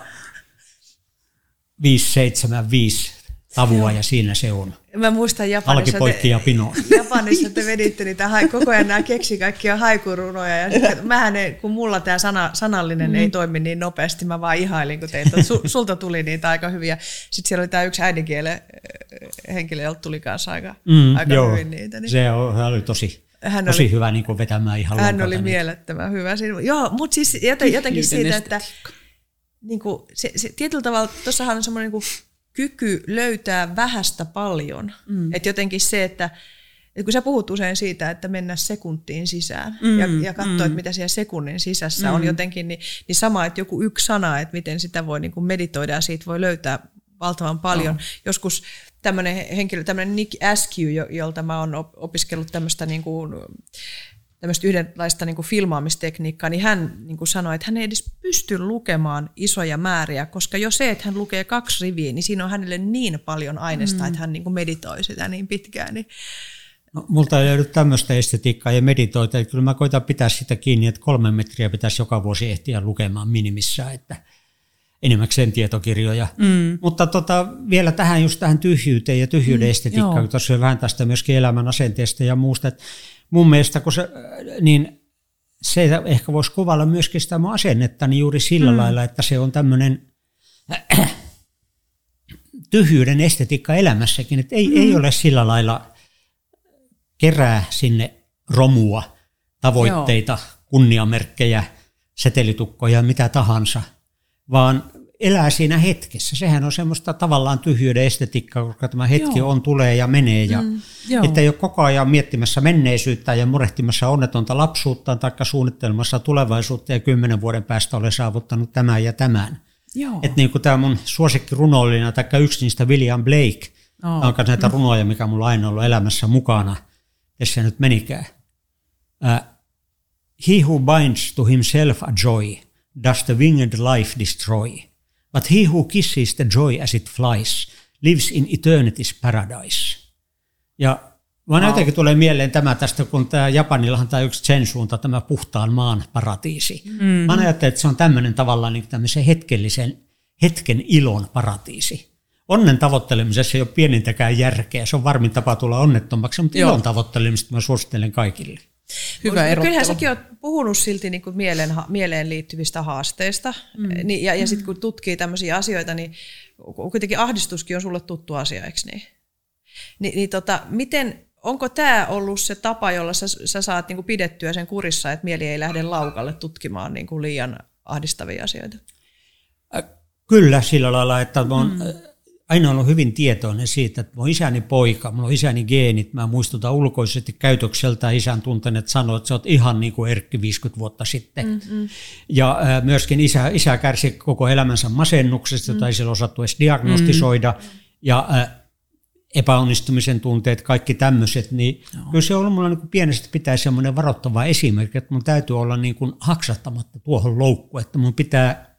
viisi seitsemän viisi tavua, ja siinä se on. Mä muistan Japanissa, te, ja Japanissa te veditte niitä, koko ajan nämä keksi kaikkia haikurunoja. Ja sitten, mähän ei, kun mulla tämä sana, sanallinen mm. ei toimi niin nopeasti, mä vaan ihailin, kun teiltä, sul, sulta tuli niitä aika hyviä. Sitten siellä oli tämä yksi äidinkielen henkilö, jolta tuli kanssa aika, mm, aika joo, hyvin niitä. Niin. Se oli tosi, hän tosi oli, hyvä niin kuin vetämään ihan hän oli niitä. Mielettömän hyvä. Siin, joo, mutta siis jotenkin siitä, että niin kuin, se, se, tietyllä tavalla tuossahan on semmoinen... Niin kyky löytää vähästä paljon. Mm. Että jotenkin se, että kun sä puhut usein siitä, että mennä sekuntiin sisään mm. ja, ja katsoa, mm. että mitä siellä sekunnin sisässä mm. on jotenkin, niin, niin sama, että joku yksi sana, että miten sitä voi niin kuin meditoida ja siitä voi löytää valtavan paljon. No. Joskus tämmöinen henkilö, tämmöinen Nick Askew, jolta mä oon opiskellut tämmöistä niin kuin... tämmöistä yhdenlaista niin kuin filmaamistekniikkaa, niin hän niin kuin sanoi, että hän ei edes pysty lukemaan isoja määriä, koska jo se, että hän lukee kaksi riviä, niin siinä on hänelle niin paljon aineista, mm. että hän niin kuin meditoi sitä niin pitkään. Niin. No, multa ei löydy tämmöistä estetiikkaa ja meditoita, että kyllä mä koitan pitää sitä kiinni, että kolme metriä pitäisi joka vuosi ehtiä lukemaan minimissään, että enimmäkseen tietokirjoja. Mm. Mutta tota, vielä tähän just tähän tyhjyyteen ja tyhjyyden mm. estetiikkaan, kun tuossa on vähän tästä myöskin elämän asenteesta ja muusta, että mun mielestä, kun se, niin se ehkä voisi kuvailla myöskin sitä mun asennetta, niin juuri sillä mm. lailla, että se on tämmöinen äh, tyhjyyden estetiikka elämässäkin, että ei, mm. ei ole sillä lailla kerää sinne romua, tavoitteita, joo. kunniamerkkejä, setelitukkoja, mitä tahansa, vaan elää siinä hetkessä. Sehän on semmoista tavallaan tyhjyyden estetiikkaa, koska tämä hetki joo. on, tulee ja menee. Ja, mm, että ei ole koko ajan miettimässä menneisyyttä ja murehtimassa onnetonta lapsuuttaan tai suunnittelemassa tulevaisuutta ja kymmenen vuoden päästä olen saavuttanut tämän ja tämän. Että niin kuin tämä mun suosikkirunoilija tai yksi niistä William Blake, oh. alkaa näitä runoja, mikä mulla aina ollut elämässä mukana, tässä nyt menikään. Uh, He who binds to himself a joy does the winged life destroy. But he who kisses the joy as it flies lives in eternity's paradise. Ja vaan wow. jotenkin tulee mieleen tämä tästä, kun tämä Japanillahan tämä yksi zen-suunta, tämä puhtaan maan paratiisi. Mm-hmm. Mä ajattelen, että se on tämmöinen tavallaan niin tämmöisen hetkellisen, hetken ilon paratiisi. Onnen tavoittelemisessa ei ole pienintäkään järkeä, se on varmin tapa tulla onnettomaksi, mutta Joo. ilon tavoittelemista mä suosittelen kaikille. Hyvä erottelu. Kyllähän säkin olet puhunut silti niin kuin mieleen, mieleen liittyvistä haasteista, mm. ja, ja sitten kun tutkii tämmöisiä asioita, niin kuitenkin ahdistuskin on sulle tuttu asia, eikö niin? Ni, niin tota, miten, onko tämä ollut se tapa, jolla sä, sä saat niin kuin pidettyä sen kurissa, että mieli ei lähde laukalle tutkimaan niin kuin liian ahdistavia asioita? Kyllä sillä lailla, että mä oon mm. aina ollut hyvin tietoinen siitä, että mun isäni poika, mulla on isäni geenit, mä muistutan ulkoisesti käytökseltään isän tuntenet sanoa, että sä oot ihan niin kuin Erkki viisikymmentä vuotta sitten. Mm-hmm. Ja myöskin isä, isä kärsi koko elämänsä masennuksesta, jota mm. ei sillä osattu edes diagnostisoida, mm-hmm. ja epäonnistumisen tunteet, kaikki tämmöiset, niin no. kyllä se on ollut mulla niin kuin pienestä pitää semmoinen varoittava esimerkki, että mun täytyy olla niin kuin haksahtamatta tuohon loukkuun, että mun pitää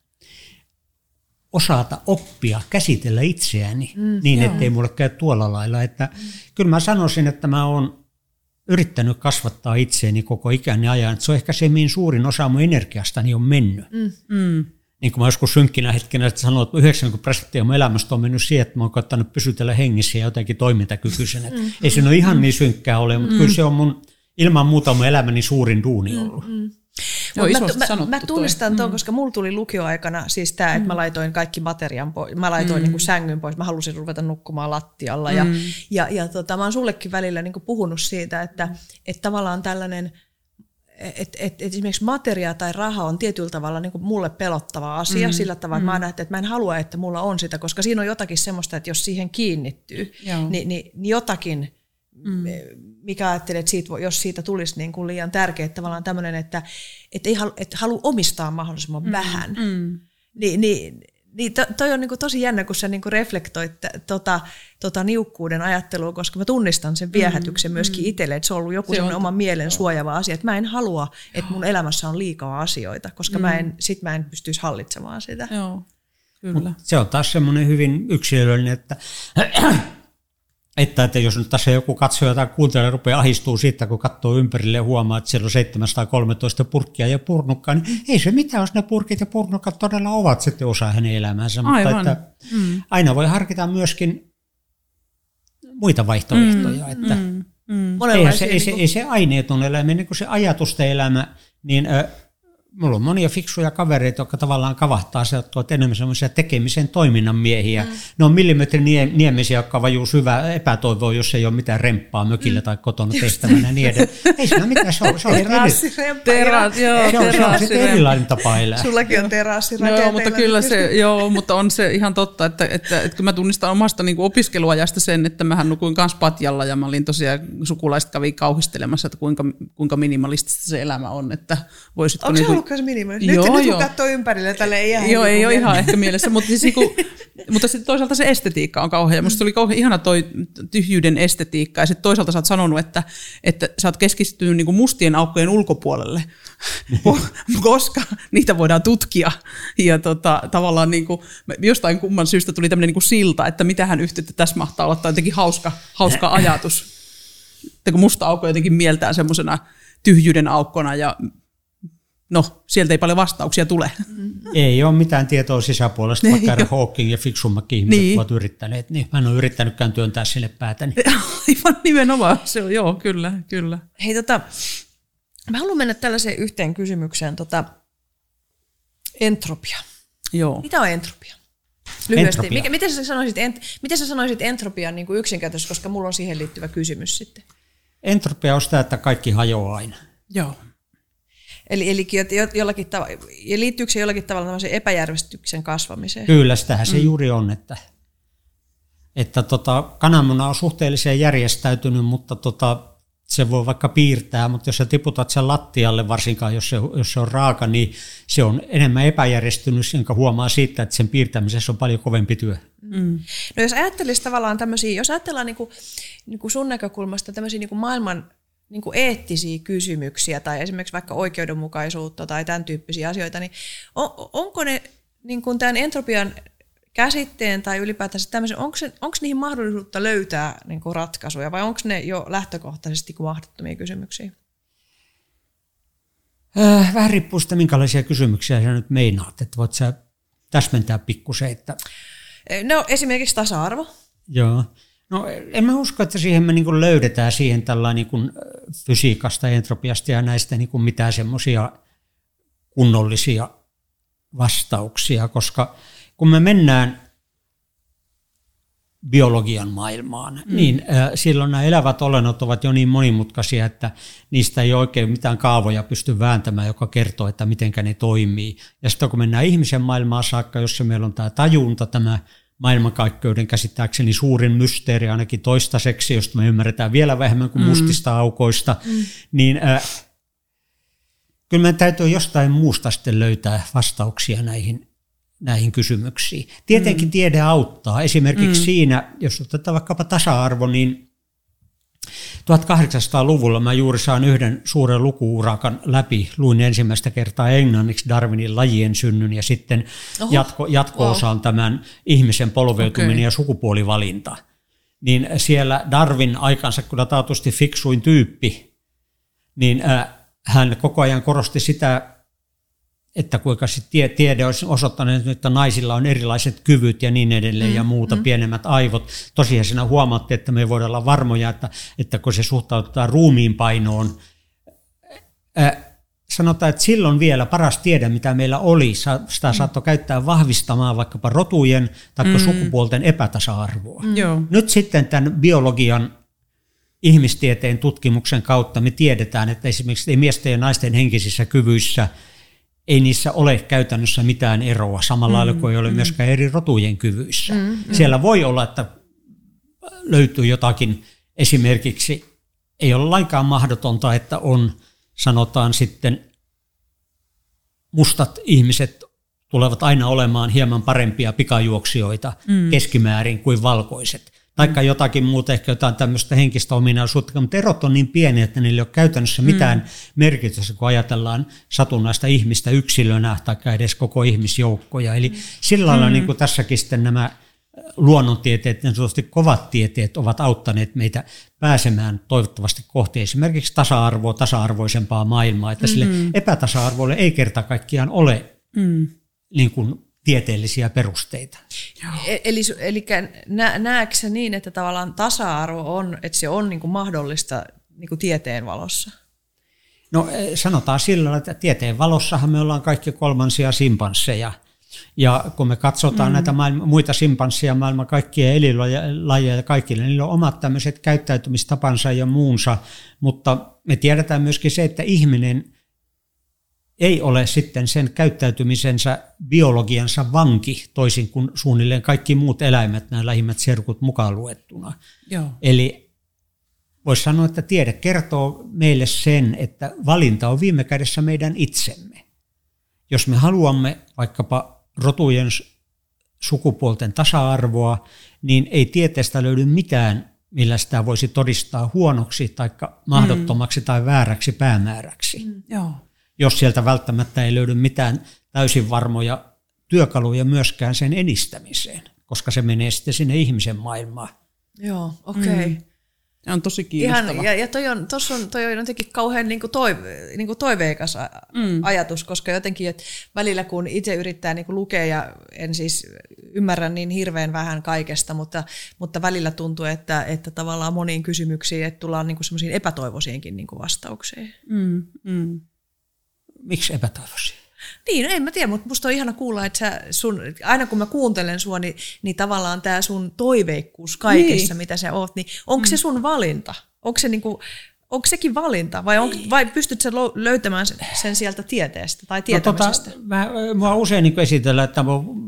osata oppia, käsitellä itseäni mm, niin, joo. ettei mulle käy tuolla lailla. Että mm. Kyllä mä sanoisin, että mä oon yrittänyt kasvattaa itseäni koko ikäni ajan. Että se on ehkä se, mihin suurin osa mun energiastani on mennyt. Mm, mm. Niin kuin mä joskus synkkinä hetkenä sanoin, että yhdeksänkymmentä prosenttia mun elämästä on mennyt siihen, että mä oon koettanut pysytellä hengissä ja jotenkin toimintakykyisenä. Mm, ei se ole ihan niin synkkää ole, mutta mm. kyllä se on mun ilman muuta mun elämäni suurin duuni ollut. Mm, mm. No, mä, mä, mä tunnistan tuon, mm. koska mulla tuli lukioaikana siis tämä, että mm. mä laitoin kaikki materiaan pois, mä laitoin mm. niinku sängyn pois, mä halusin ruveta nukkumaan lattialla. Mm. Ja, ja, ja tota, mä oon sullekin välillä niinku puhunut siitä, että et tavallaan tällainen, että et, et esimerkiksi materia tai raha on tietyllä tavalla niinku mulle pelottava asia mm. sillä tavalla, että mm. mä näen, että mä en halua, että mulla on sitä, koska siinä on jotakin semmoista, että jos siihen kiinnittyy, niin, niin, niin jotakin... Mm. Mikä ajattelee, että siitä, jos siitä tulisi niin kuin liian tärkeä, että tavallaan tämmöinen, että et ei halu, et halua omistaa mahdollisimman mm. vähän. Mm. Ni, niin, niin to, toi on niin kuin tosi jännä, kun sä niin kuin reflektoit tota, tota niukkuuden ajattelua, koska mä tunnistan sen viehätyksen mm. myöskin mm. itselle, että se on ollut joku se on oman mielen suojaava asia, että mä en halua, että mun elämässä on liikaa asioita, koska mm. mä en, sit mä en pystyisi hallitsemaan sitä. Joo, kyllä. Mut se on taas semmoinen hyvin yksilöllinen, että... Että, että jos nyt tässä joku katsoja tai kuuntelija rupeaa ahistumaan siitä, kun katsoo ympärille ja huomaa, että siellä on seitsemänsataakolmetoista purkkia ja purnukkaa, niin ei se mitään, jos ne purkit ja purnukat todella ovat sitten osa hänen elämäänsä. Aivan. Mutta että mm. aina voi harkita myöskin muita vaihtoehtoja. Mm, että mm, mm. Ei, se, ei, se, ei se aineeton elämä, niin kuin se ajatusten elämä, niin... Mulla on monia fiksuja kavereita, jotka tavallaan kavahtaa se, että olet enemmän semmoisia tekemisen toiminnan miehiä. Mm. Ne on millimetrin niemisiä, jotka vajuu syvää epätoivoa, jos ei ole mitään remppaa mökillä tai kotona tehtävänä. Niin ei siinä mitään, se on, se on terassiremppa. Teras, joo, se on, se on sitten erilainen tapa elää. Sullakin on terassirakenteilla. Joo, mutta kyllä se, joo, mutta on se ihan totta, että, että, että kun mä tunnistan omasta niin kuin opiskeluajasta sen, että mähän nukuin kans patjalla ja mä olin tosiaan sukulaiset kävi kauhistelemassa, että kuinka, kuinka minimalistista se elämä on, että voisitko niin kuin... Nyt joo, nyt kun katsoo ympärille, tälle ei ihan... Joo, niin ei ole ihan ehkä mielessä, mutta, siis niinku, mutta sitten toisaalta se estetiikka on kauhean. Minusta tuli kauhean ihana toi tyhjyyden estetiikka, ja sitten toisaalta sä oot sanonut, että, että sä oot keskittynyt niinku mustien aukkojen ulkopuolelle, koska niitä voidaan tutkia. Ja tota, tavallaan niinku, jostain kumman syystä tuli tämmöinen niinku silta, että mitähän yhteyttä tässä mahtaa olla, tai jotenkin hauska, hauska ajatus. Että kun musta aukko jotenkin mieltää semmoisena tyhjyyden aukkona, ja... No, sieltä ei paljon vastauksia tule. Ei ole mitään tietoa sisäpuolesta, vaikka jo. Hawking ja fiksummakin ihmiset niin. ovat yrittäneet. Niin, mä en ole yrittänytkään työntää sinne päätäni. Aivan nimenomaan, se on joo, kyllä, kyllä. Hei, tota, mä haluan mennä tällaiseen yhteen kysymykseen, tota, entropia. Joo. Mitä on entropia? Lyhyesti. Entropia. Mikä, miten, sä sanoisit, ent, miten sä sanoisit entropian niin kuin yksinkertaisesti, koska mulla on siihen liittyvä kysymys sitten? Entropia on sitä, että kaikki hajoaa aina. Joo. Eli, eli jollakin tavalla, ja liittyykö se jollakin tavalla tämmöisen epäjärjestyksen kasvamiseen? Kyllä, sitähän se mm. juuri on, että, että tota, kananmuna on suhteellisen järjestäytynyt, mutta tota, se voi vaikka piirtää, mutta jos sä tiputat sen lattialle, varsinkaan jos se, jos se on raaka, niin se on enemmän epäjärjestynyt, jonka huomaa siitä, että sen piirtämisessä on paljon kovempi työ. Mm. No jos ajattelisi tavallaan tämmöisiä, jos ajatellaan niin kuin, niin kuin sun näkökulmasta tämmöisiä niin kuin maailman niin kuin eettisiä kysymyksiä tai esimerkiksi vaikka oikeudenmukaisuutta tai tämän tyyppisiä asioita, niin on, onko ne niin kuin tämän entropian käsitteen tai ylipäätänsä tämmöisen, onko, se, onko niihin mahdollisuutta löytää niin kuin ratkaisuja vai onko ne jo lähtökohtaisesti mahdottomia kysymyksiä? Äh, vähän riippuu sitä, minkälaisia kysymyksiä sinä nyt meinaat, että voit sä täsmentää pikkusen, että... No esimerkiksi tasa-arvo. Joo. No en mä usko, että siihen me niin kuin löydetään siihen tällainen niin kuin fysiikasta, entropiasta ja näistä niin kuin mitään semmoisia kunnollisia vastauksia, koska kun me mennään biologian maailmaan, mm. niin äh, silloin nämä elävät olennot ovat jo niin monimutkaisia, että niistä ei oikein mitään kaavoja pysty vääntämään, joka kertoo, että mitenkä ne toimii. Ja sitten kun mennään ihmisen maailmaan saakka, jossa meillä on tämä tajunta, tämä maailmankaikkeuden käsittääkseni suurin mysteeri ainakin toistaiseksi, josta me ymmärretään vielä vähemmän kuin mm. mustista aukoista, mm. niin äh, kyllä meidän täytyy jostain muusta sitten löytää vastauksia näihin näihin kysymyksiin. Tietenkin mm. tiede auttaa. Esimerkiksi mm. siinä, jos otetaan vaikkapa tasa-arvo, niin kahdeksantoistasataa-luvulla mä juuri saan yhden suuren lukuurakan läpi. Luin ensimmäistä kertaa englanniksi Darwinin lajien synnyn ja sitten Oho. jatko, jatko-osaan wow. tämän ihmisen polveutuminen okay. ja sukupuolivalinta. Niin siellä Darwin aikansa kyllä taatusti fiksuin tyyppi, niin äh, hän koko ajan korosti sitä, että kuinka se tie, tiede olisi osoittanut, että naisilla on erilaiset kyvyt ja niin edelleen mm, ja muuta, mm. pienemmät aivot. Tosiaan siinä huomattiin, että me ei voida olla varmoja, että, että kun se suhtautetaan ruumiin painoon. Äh, sanotaan, että silloin vielä paras tiede, mitä meillä oli, sa, sitä mm. saattoi käyttää vahvistamaan vaikkapa rotujen tai mm. sukupuolten epätasa-arvoa. Mm. Nyt sitten tämän biologian ihmistieteen tutkimuksen kautta me tiedetään, että esimerkiksi miesten ja naisten henkisissä kyvyissä ei niissä ole käytännössä mitään eroa, samalla mm, lailla kuin ei ole mm. myöskään eri rotujen kyvyissä. Mm, mm. Siellä voi olla, että löytyy jotakin, esimerkiksi ei ole lainkaan mahdotonta, että on, sanotaan sitten, mustat ihmiset tulevat aina olemaan hieman parempia pikajuoksijoita mm. keskimäärin kuin valkoiset. Taikka mm. jotakin muuta, ehkä jotain tämmöistä henkistä ominaisuutta, mutta erot on niin pieniä, että niillä ei ole käytännössä mitään mm. merkitystä, kun ajatellaan satunnaista ihmistä yksilönä tai edes koko ihmisjoukkoja. Eli sillä lailla mm. niin kuin tässäkin sitten nämä luonnontieteet, ne tietysti kovat tieteet ovat auttaneet meitä pääsemään toivottavasti kohti esimerkiksi tasa-arvoa, tasa-arvoisempaa maailmaa, että sille mm. epätasa-arvolle ei kerta kaikkiaan ole mm. niin kuin tieteellisiä perusteita. Eli, eli nä, näetkö sä niin, että tavallaan tasa-arvo on, että se on niin kuin mahdollista niin kuin tieteen valossa? No sanotaan sillä, että tieteen valossahan me ollaan kaikki kolmansia simpansseja. Ja kun me katsotaan mm. näitä maailma, muita simpansseja, maailman kaikkia elilajeja ja kaikille, niillä on omat tämmöiset käyttäytymistapansa ja muunsa, mutta me tiedetään myöskin se, että ihminen ei ole sitten sen käyttäytymisensä biologiansa vanki, toisin kuin suunnilleen kaikki muut eläimet, nämä lähimmät serkut mukaan luettuna. Joo. Eli voisi sanoa, että tiede kertoo meille sen, että valinta on viime kädessä meidän itsemme. Jos me haluamme vaikkapa rotujen sukupuolten tasa-arvoa, niin ei tieteestä löydy mitään, millä sitä voisi todistaa huonoksi tai mahdottomaksi mm. tai vääräksi päämääräksi. Mm, joo. Jos sieltä välttämättä ei löydy mitään täysin varmoja työkaluja myöskään sen edistämiseen, koska se menee sitten sinne ihmisen maailmaan. Joo, okei. Okay. Mm. On tosi kiinnostavaa. Ihan, ja ja toi, on, on, toi on jotenkin kauhean niinku toive, niinku toiveikas mm. ajatus, koska jotenkin et välillä kun itse yrittää niinku lukea, ja en siis ymmärrä niin hirveän vähän kaikesta, mutta, mutta välillä tuntuu, että, että tavallaan moniin kysymyksiin että tullaan niinku semmoisiin epätoivoisiinkin niinku vastauksiin. Mm, mm. Miksi epätoivoisia? Niin, no en mä tiedä, mutta musta on ihana kuulla, että sä sun, aina kun mä kuuntelen sua, niin, niin tavallaan tää sun toiveikkuus kaikessa, niin. mitä sä oot, niin onko mm. se sun valinta? Onko se niinku, Onko sekin valinta vai, onko, vai pystytkö löytämään sen sieltä tieteestä tai tietämisestä? No, tota, mä, mä usein niin esitellään, että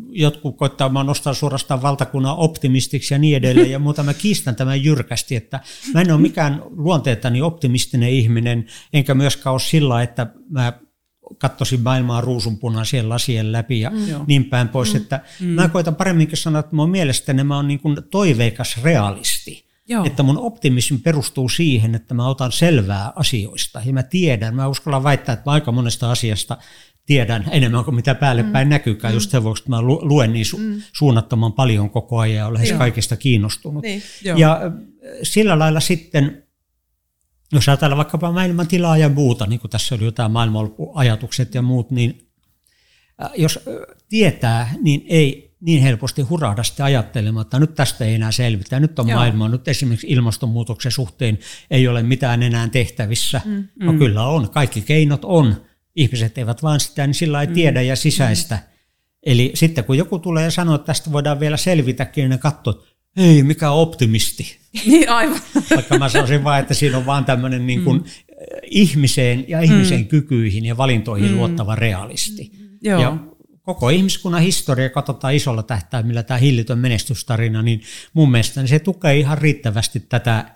jotkut koittaa mä nostaa suorastaan valtakunnan optimistiksi ja niin edelleen, ja muuta mä kiistän tämän jyrkästi, että mä en ole mikään luonteeltani optimistinen ihminen, enkä myöskään ole sillä, että mä katsoisin maailmaa ruusunpunaisien lasien läpi ja mm. niin päin pois. Mm. Että mm. Mä koitan paremminkin sanoa, että mun mielestäni mä oon niin kuin toiveikas realisti. Joo. Että mun optimismi perustuu siihen, että mä otan selvää asioista ja mä tiedän, mä uskallan väittää, että mä aika monesta asiasta tiedän enemmän kuin mitä päälle päin mm. näkyykään, just sen vuoksi, että mä luen niin su- mm. suunnattoman paljon koko ajan ja olen lähes kaikesta kiinnostunut. Niin. Ja sillä lailla sitten, jos ajatellaan vaikkapa maailman tilaa ja muuta, niin kuin tässä oli jotain maailmanloppuajatukset ja muut, niin jos tietää, niin ei niin helposti hurahda sitten ajattelemaan, että nyt tästä ei enää selvitä, nyt on Joo. maailma, nyt esimerkiksi ilmastonmuutoksen suhteen ei ole mitään enää tehtävissä. Mm, mm. No kyllä on, kaikki keinot on, ihmiset eivät vaan sitä, niin sillä ei mm, tiedä ja sisäistä. Mm. Eli sitten kun joku tulee ja sanoo, että tästä voidaan vielä selvitäkin, niin katsoo, että ei, mikä optimisti. Niin aivan. Vaikka mä sanoisin vaan, että siinä on vaan tämmöinen niin kuin mm. ihmiseen ja ihmisen mm. kykyihin ja valintoihin mm. luottava realisti. Mm. Joo. Ja koko ihmiskunnan historia, katsotaan isolla tähtäimellä tämä hillitön menestystarina, niin mun mielestäni se tukee ihan riittävästi tätä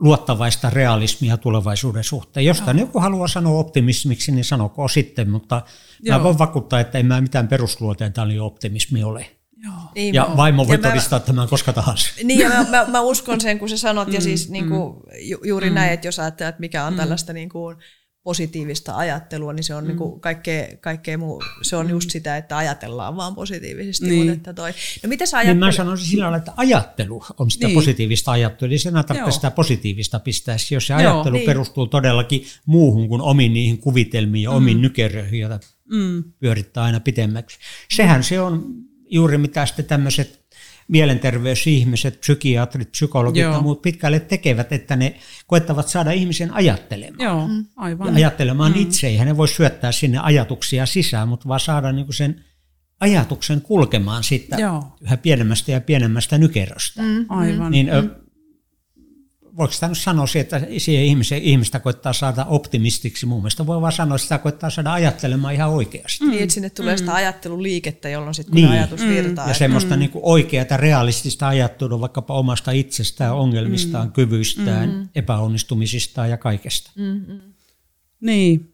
luottavaista realismia tulevaisuuden suhteen. Jostain joku haluaa sanoa optimismiksi, niin sanoko sitten, mutta Joo. mä voin vakuuttaa, että ei mä mitään perusluoteeltani optimismi ole. Joo. Niin, ja vaimo voi todistaa tämän koska tahansa. Niin, ja mä, mä, mä uskon sen, kun sä sanot, mm, ja siis mm, niin kuin, ju, juuri mm. näin, että jos ajattelet, mikä on mm. tällaista niin kuin positiivista ajattelua, niin se on mm. niinku kaikkea, kaikkea muu, se on just sitä, että ajatellaan vaan positiivisesti. Niin. Mutta että toi. No mitä sä ajattelet? Niin mä sanoisin sillä lailla, että ajattelu on sitä niin. positiivista ajattelua, eli sen tarvitsee sitä positiivista pistää, jos se Joo, ajattelu niin. perustuu todellakin muuhun kuin omiin niihin kuvitelmiin ja mm. omiin nykeröihin, joita mm. pyörittää aina pitemmäksi. Sehän se on juuri mitä sitten tämmöiset mielenterveysihmiset, psykiatrit, psykologit Joo. ja muut pitkälle tekevät, että ne koettavat saada ihmisen ajattelemaan. Joo, aivan. Ajattelemaan mm. itse, eihän ne voi syöttää sinne ajatuksia sisään, mutta vaan saada niinku sen ajatuksen kulkemaan siitä Joo. yhä pienemmästä ja pienemmästä nykeröstä. Mm. Aivan. Niin, mm. voiko sitä nyt sanoa, että ihmisen, ihmistä koittaa saada optimistiksi? Mun mielestä voi vaan sanoa, että sitä koittaa saada ajattelemaan ihan oikeasti. Mm. Niin, että sinne tulee mm. sitä ajatteluliikettä, jolloin sitten kun niin. ajatus virtaa. Ja että semmoista mm. niin kuin oikeata, realistista ajattelua vaikkapa omasta itsestään, ongelmistaan, mm. kyvyistään, mm. epäonnistumisistaan ja kaikesta. Mm. Niin.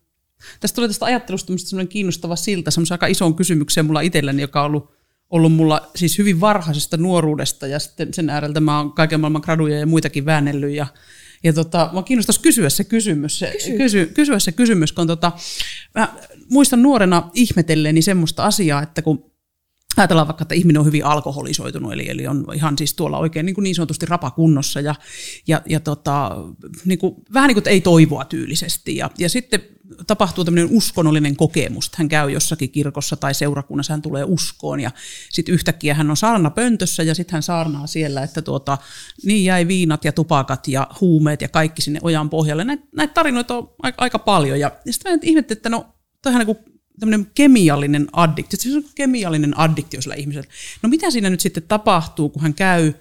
Tästä tulee tästä ajattelusta semmoinen kiinnostava silta, semmoisen aika isoon kysymykseen mulla itselläni, joka on ollut ollut mulla siis hyvin varhaisesta nuoruudesta, ja sitten sen ääreltä mä oon kaiken maailman graduja ja muitakin väännellyt, ja, ja tota, mä kiinnostaisi kysyä se kysymys, Kysy. kysy, kysyä se kysymys, kun tota, mä muistan nuorena ihmetelleeni semmoista asiaa, että kun ajatellaan vaikka, että ihminen on hyvin alkoholisoitunut, eli, eli on ihan siis tuolla oikein niin, kuin niin sanotusti rapakunnossa, ja, ja, ja tota, niin kuin, vähän niin kuin ei toivoa tyylisesti, ja, ja sitten tapahtuu tämmöinen uskonnollinen kokemus, hän käy jossakin kirkossa tai seurakunnassa, hän tulee uskoon ja sitten yhtäkkiä hän on saarnapöntössä ja sitten hän saarnaa siellä, että tuota, niin jäi viinat ja tupakat ja huumeet ja kaikki sinne ojan pohjalle. Näitä, näitä tarinoita on aika, aika paljon ja sitten mä ihmettelin, että no toihan on niin tämmöinen kemiallinen addiktio, se on kemiallinen addiktio sillä ihmisellä. No mitä siinä nyt sitten tapahtuu, kun hän käy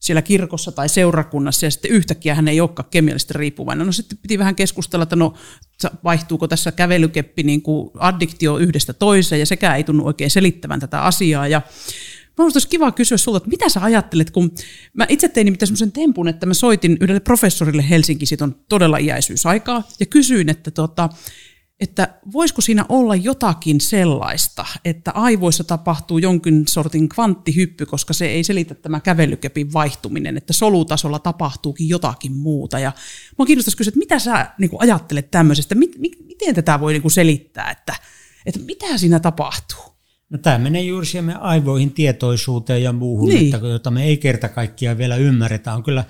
siellä kirkossa tai seurakunnassa, ja sitten yhtäkkiä hän ei olekaan kemiallisesti riippuvainen. No sitten piti vähän keskustella, että no vaihtuuko tässä kävelykeppi niin kuin addiktio yhdestä toiseen, ja sekään ei tunnu oikein selittävän tätä asiaa. Ja mä olisi kiva kysyä sulta, että mitä sä ajattelet, kun mä itse tein nimittäin semmoisen tempun, että mä soitin yhdelle professorille Helsinkiin, siitä on todella iäisyysaikaa, ja kysyin, että tota, että voisiko siinä olla jotakin sellaista, että aivoissa tapahtuu jonkin sortin kvanttihyppy, koska se ei selitä tämä kävelykepin vaihtuminen, että solutasolla tapahtuukin jotakin muuta. Ja minua kiinnostaisi kysyä, että mitä sä niin kuin ajattelet tämmöisestä, miten tätä voi niin kuin selittää, että, että mitä siinä tapahtuu? No, tämä menee juuri siihen aivoihin, tietoisuuteen ja muuhun, niin. että, jota me ei kerta kaikkiaan vielä ymmärretä. On kyllä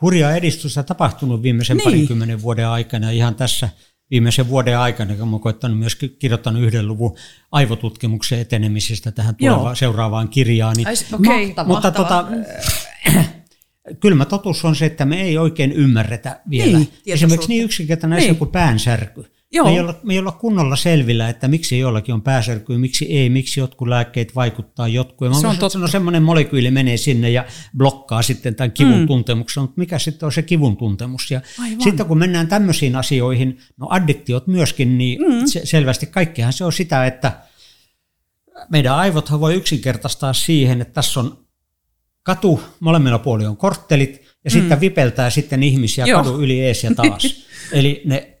hurjaa edistystä tapahtunut viimeisen niin. parinkymmenen vuoden aikana ihan tässä viimeisen vuoden aikana, kun olen koittanut myöskin kirjoittanut yhden luvun aivotutkimuksen etenemisestä tähän tulevaan seuraavaan kirjaan. Niin, Ais, okay. mahtava, mutta mahtava. Tota, kylmä totuus on se, että me ei oikein ymmärretä vielä. Niin, esimerkiksi niin yksinkertainen asia niin. kuin päänsärky. Joo. Me ei olla, me ei olla kunnolla selvillä, että miksi jollakin on pääsärkyä, miksi ei, miksi jotkut lääkkeet vaikuttaa jotkut. Se on totta. Semmoinen molekyyli menee sinne ja blokkaa sitten tämän kivun mm. tuntemuksen, mutta mikä sitten on se kivun tuntemus? Ja sitten kun mennään tämmöisiin asioihin, no addiktiot myöskin, niin mm. se, selvästi kaikkihan se on sitä, että meidän aivothan voi yksinkertaistaa siihen, että tässä on katu, molemmilla puolilla on korttelit ja mm. sitten vipeltää sitten ihmisiä Joo. kadun yli ees ja taas. Eli ne...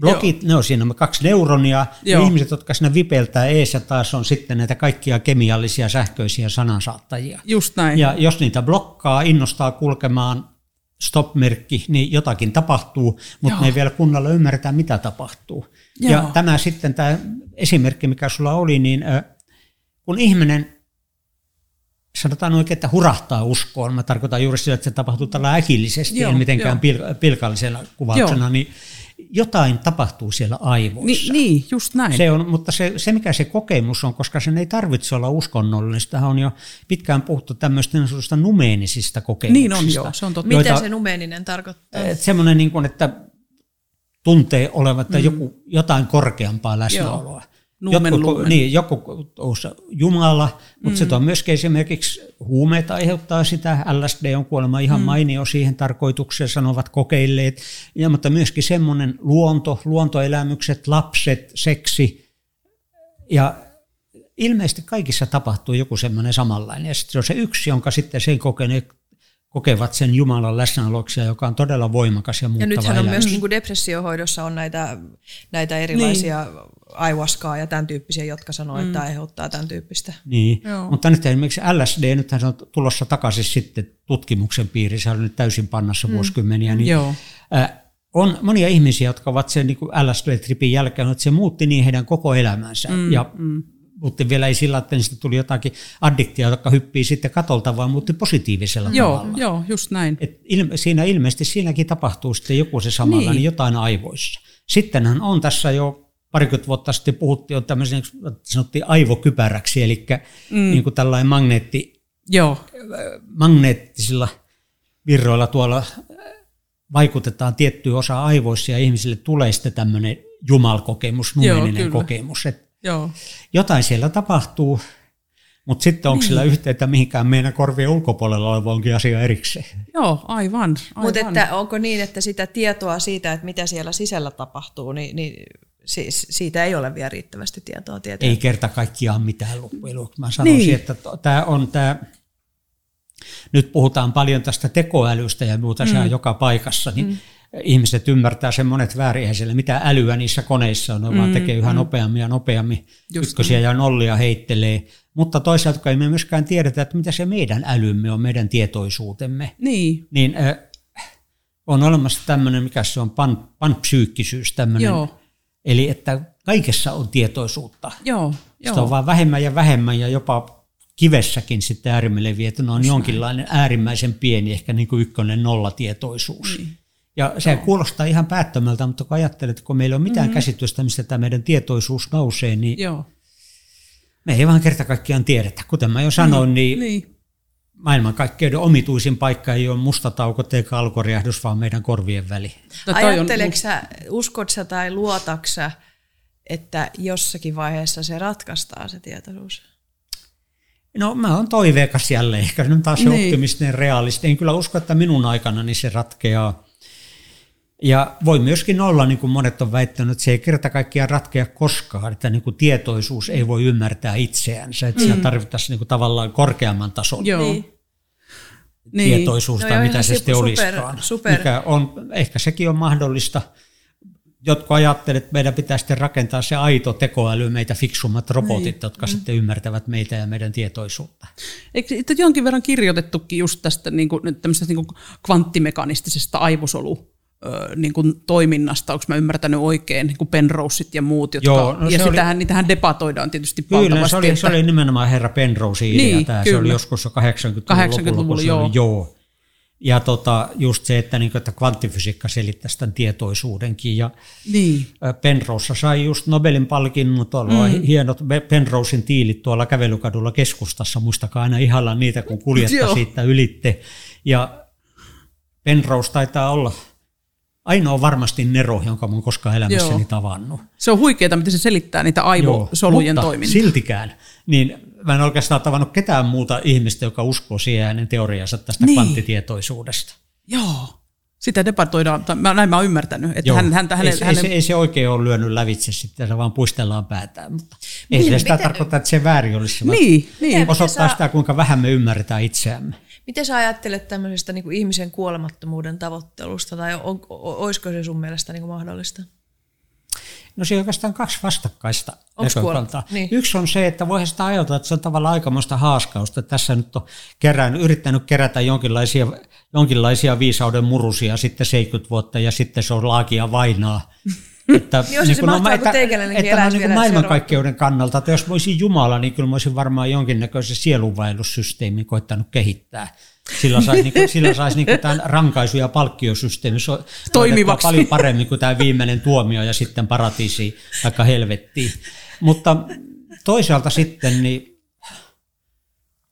blokit, Joo. ne on siinä on kaksi neuronia, ja ihmiset, jotka siinä vipeltää eessä taas on sitten näitä kaikkia kemiallisia, sähköisiä sanansaattajia. Just näin. Ja jos niitä blokkaa, innostaa kulkemaan stop-merkki, niin jotakin tapahtuu, mutta me ei vielä kunnolla ymmärretä, mitä tapahtuu. Joo. Ja tämä sitten, tämä esimerkki, mikä sulla oli, niin kun ihminen, sanotaan oikein, että hurahtaa uskoon, mä tarkoitan juuri sitä, että se tapahtuu tällä äkillisesti, Joo. en mitenkään pil- pilkallisella kuvauksena, Joo. niin jotain tapahtuu siellä aivoissa. Ni, niin, just näin. Se on, mutta se, se, mikä se kokemus on, koska sen ei tarvitse olla uskonnollinen, sitähän on jo pitkään puhuttu tämmöistä numeenisista kokemuksista. Niin on, joo, se on totta. Mitä se numeeninen tarkoittaa? Semmoinen, niin kuin, että tuntee olevan mm. joku, jotain korkeampaa läsnäoloa. Numen, jotkut, lumen. Niin, joku Jumala, mutta mm. se on myöskin esimerkiksi huumeet aiheuttaa sitä. L S D on kuolema ihan mm. mainio siihen tarkoitukseen, sanovat kokeilleet. Ja, mutta myöskin semmoinen luonto, luontoelämykset, lapset, seksi. Ja ilmeisesti kaikissa tapahtuu joku semmoinen samanlainen. Ja sitten se on se yksi, jonka sitten sen kokeneen kokevat sen Jumalan läsnäoloksia, joka on todella voimakas ja muuttava elämys. Ja nythän on elämys. Myös niin kuin depressiohoidossa on näitä, näitä erilaisia niin. aiwaskaa ja tämän tyyppisiä, jotka sanoo, mm. että aiheuttaa tämän tyyppistä. Niin, Joo. mutta nyt esimerkiksi L S D, nythän se on tulossa takaisin sitten tutkimuksen piirissä, se on nyt täysin pannassa mm. vuosikymmeniä, niin Joo. on monia ihmisiä, jotka ovat sen niin kuin L S D-tripin jälkeen, että se muutti niin heidän koko elämänsä mm. ja mm. mutta vielä ei sillä, että niistä tuli jotakin addiktia, jotka hyppii sitten katolta, vaan muutti positiivisella joo, tavalla. Joo, just näin. Et ilme, siinä ilmeisesti siinäkin tapahtuu sitten joku se samalla, niin. niin jotain aivoissa. Sittenhän on tässä jo parikymmentä vuotta sitten puhuttiin, on tämmöisen, sanottiin aivokypäräksi, eli mm. niin kuin tällainen magneetti, joo. magneettisilla virroilla tuolla vaikutetaan tiettyyn osaan aivoissa ja ihmisille tulee sitten tämmöinen jumalkokemus, numeinen kokemus, että Joo. jotain siellä tapahtuu, mutta sitten onko niin. sillä yhteyttä mihinkään meidän korvien ulkopuolella oleva onkin asia erikseen. Joo, aivan. aivan. Mutta onko niin, että sitä tietoa siitä, että mitä siellä sisällä tapahtuu, niin, niin siis siitä ei ole vielä riittävästi tietoa tietää? Ei kerta kaikkiaan mitään loppujen luoksi. Mä sanoisin, niin. että tämä on tämä... Nyt puhutaan paljon tästä tekoälystä ja muuta mm. joka paikassa, niin mm. ihmiset ymmärtää sen monet väärin, eihän siellä mitään älyä niissä koneissa on, ne mm. vaan tekee yhä mm. nopeammin ja nopeammin, Just ykkösiä niin. ja nollia heittelee. Mutta toisaalta ei me myöskään tiedetä, että mitä se meidän älymme on, meidän tietoisuutemme. Niin. Niin äh, on olemassa tämmöinen, mikä se on, pan, panpsyykkisyys tämmöinen, Joo. eli että kaikessa on tietoisuutta. Joo. Sitä Joo. on vaan vähemmän ja vähemmän ja jopa... kivessäkin sitten äärimmille vietynä on jonkinlainen äärimmäisen pieni, ehkä niin kuin ykkönen nollatietoisuus. Mm. Ja se no. kuulostaa ihan päättömältä, mutta kun ajattelet, kun meillä ei ole mitään mm-hmm. käsitystä, mistä tämä meidän tietoisuus nousee, niin Joo. me ei vaan kerta kaikkiaan tiedetä. Kuten mä jo sanoin, mm. niin, niin maailmankaikkeuden omituisin paikka ei ole musta tauko eikä alkuräjähdys, vaan meidän korvien väli. No, ajatteleksä, sä, uskot sä tai luotaksä, että jossakin vaiheessa se ratkaistaan se tietoisuus? No mä oon toiveikas jälleen, ehkä nyt taas se niin. optimistinen realisti. En kyllä usko, että minun aikanani se ratkeaa. Ja voi myöskin olla, niin kuin monet on väittänyt, että se ei kerta kaikkiaan ratkea koskaan, että niin kuin tietoisuus ei voi ymmärtää itseänsä, että mm. siinä tarvittaisiin niin kuin tavallaan korkeamman tason niin. tietoisuus, niin. no, mitä se sitten olisikaan. Super. Mikä on, ehkä sekin on mahdollista. Jotkut ajattelevat, että meidän pitää sitten rakentaa se aito tekoäly, meitä fiksummat robotit, niin. jotka sitten ymmärtävät meitä ja meidän tietoisuutta. Eikö jonkin verran kirjoitettukin just tästä niin kuin, tämmöisestä niin kuin kvanttimekanistisesta aivosolu niin kuin toiminnasta, onko mä ymmärtänyt oikein, niin kuin Penroseit ja muut, jotka, Joo, no ja sitähän, oli, niitähän debatoidaan tietysti kyllä, valtavasti. Kyllä, se oli, että, se oli nimenomaan herra Penrosein idea niin, tämä, kyllä. se oli joskus jo kahdeksankymmentäluvulla, joo. joo. Ja tota, just se, että, niin, että kvanttifysiikka selittäisi tämän tietoisuudenkin. Ja niin. Penrose sai just Nobelin palkinnon, tuolla mm. hienot Penrosein tiilit tuolla kävelykadulla keskustassa. Muistakaa aina ihalla niitä, kun kuljetta siitä ylitte. Ja Penrose taitaa olla ainoa varmasti Nero, jonka olen koskaan elämässäni Joo. tavannut. Se on huikeaa, miten se selittää niitä aivosolujen Joo, toimintaa. Siltikään, niin mä en oikeastaan tavannut ketään muuta ihmistä, joka uskoo siihen hänen teoriansa tästä niin. kvanttitietoisuudesta. Joo. Sitä debatoidaan, mä, näin mä oon ymmärtänyt. Että hän, häntä, hänen, ei, hänen... Ei, se, ei se oikein ole lyönyt lävitse sitä, se vaan puistellaan päätään. Mutta ei miten, se sitä miten... tarkoita, että se väärin olisi. Niin, niin. Osoittaa sä... sitä, kuinka vähän me ymmärretään itseämme. Miten sä ajattelet tämmöisestä niin kuin ihmisen kuolemattomuuden tavoittelusta, tai on, olisiko se sun mielestä niin kuin mahdollista? No siinä on oikeastaan kaksi vastakkaista näkökantaa. Niin. Yksi on se, että voihan sitä ajatella, että se on tavallaan aikamoista haaskausta. Tässä nyt on kerään, yrittänyt kerätä jonkinlaisia, jonkinlaisia viisauden murusia sitten seitsemänkymmentä vuotta ja sitten se on laakia vainaa. Että, Joo, niin se mahtaa, no, että, että niin kuin maailmankaikkeuden kannalta, että jos mä olisin Jumala, niin kyllä mä olisin varmaan jonkinnäköisen sielunvaellussysteemin koittanut kehittää. Sillä saisi niin kuin, sais, niin kuin tämän rankaisu- ja palkkiosysteemi toimivaksi paljon paremmin kuin tämä viimeinen tuomio ja sitten paratiisi vaikka helvettiin. Mutta toisaalta sitten, niin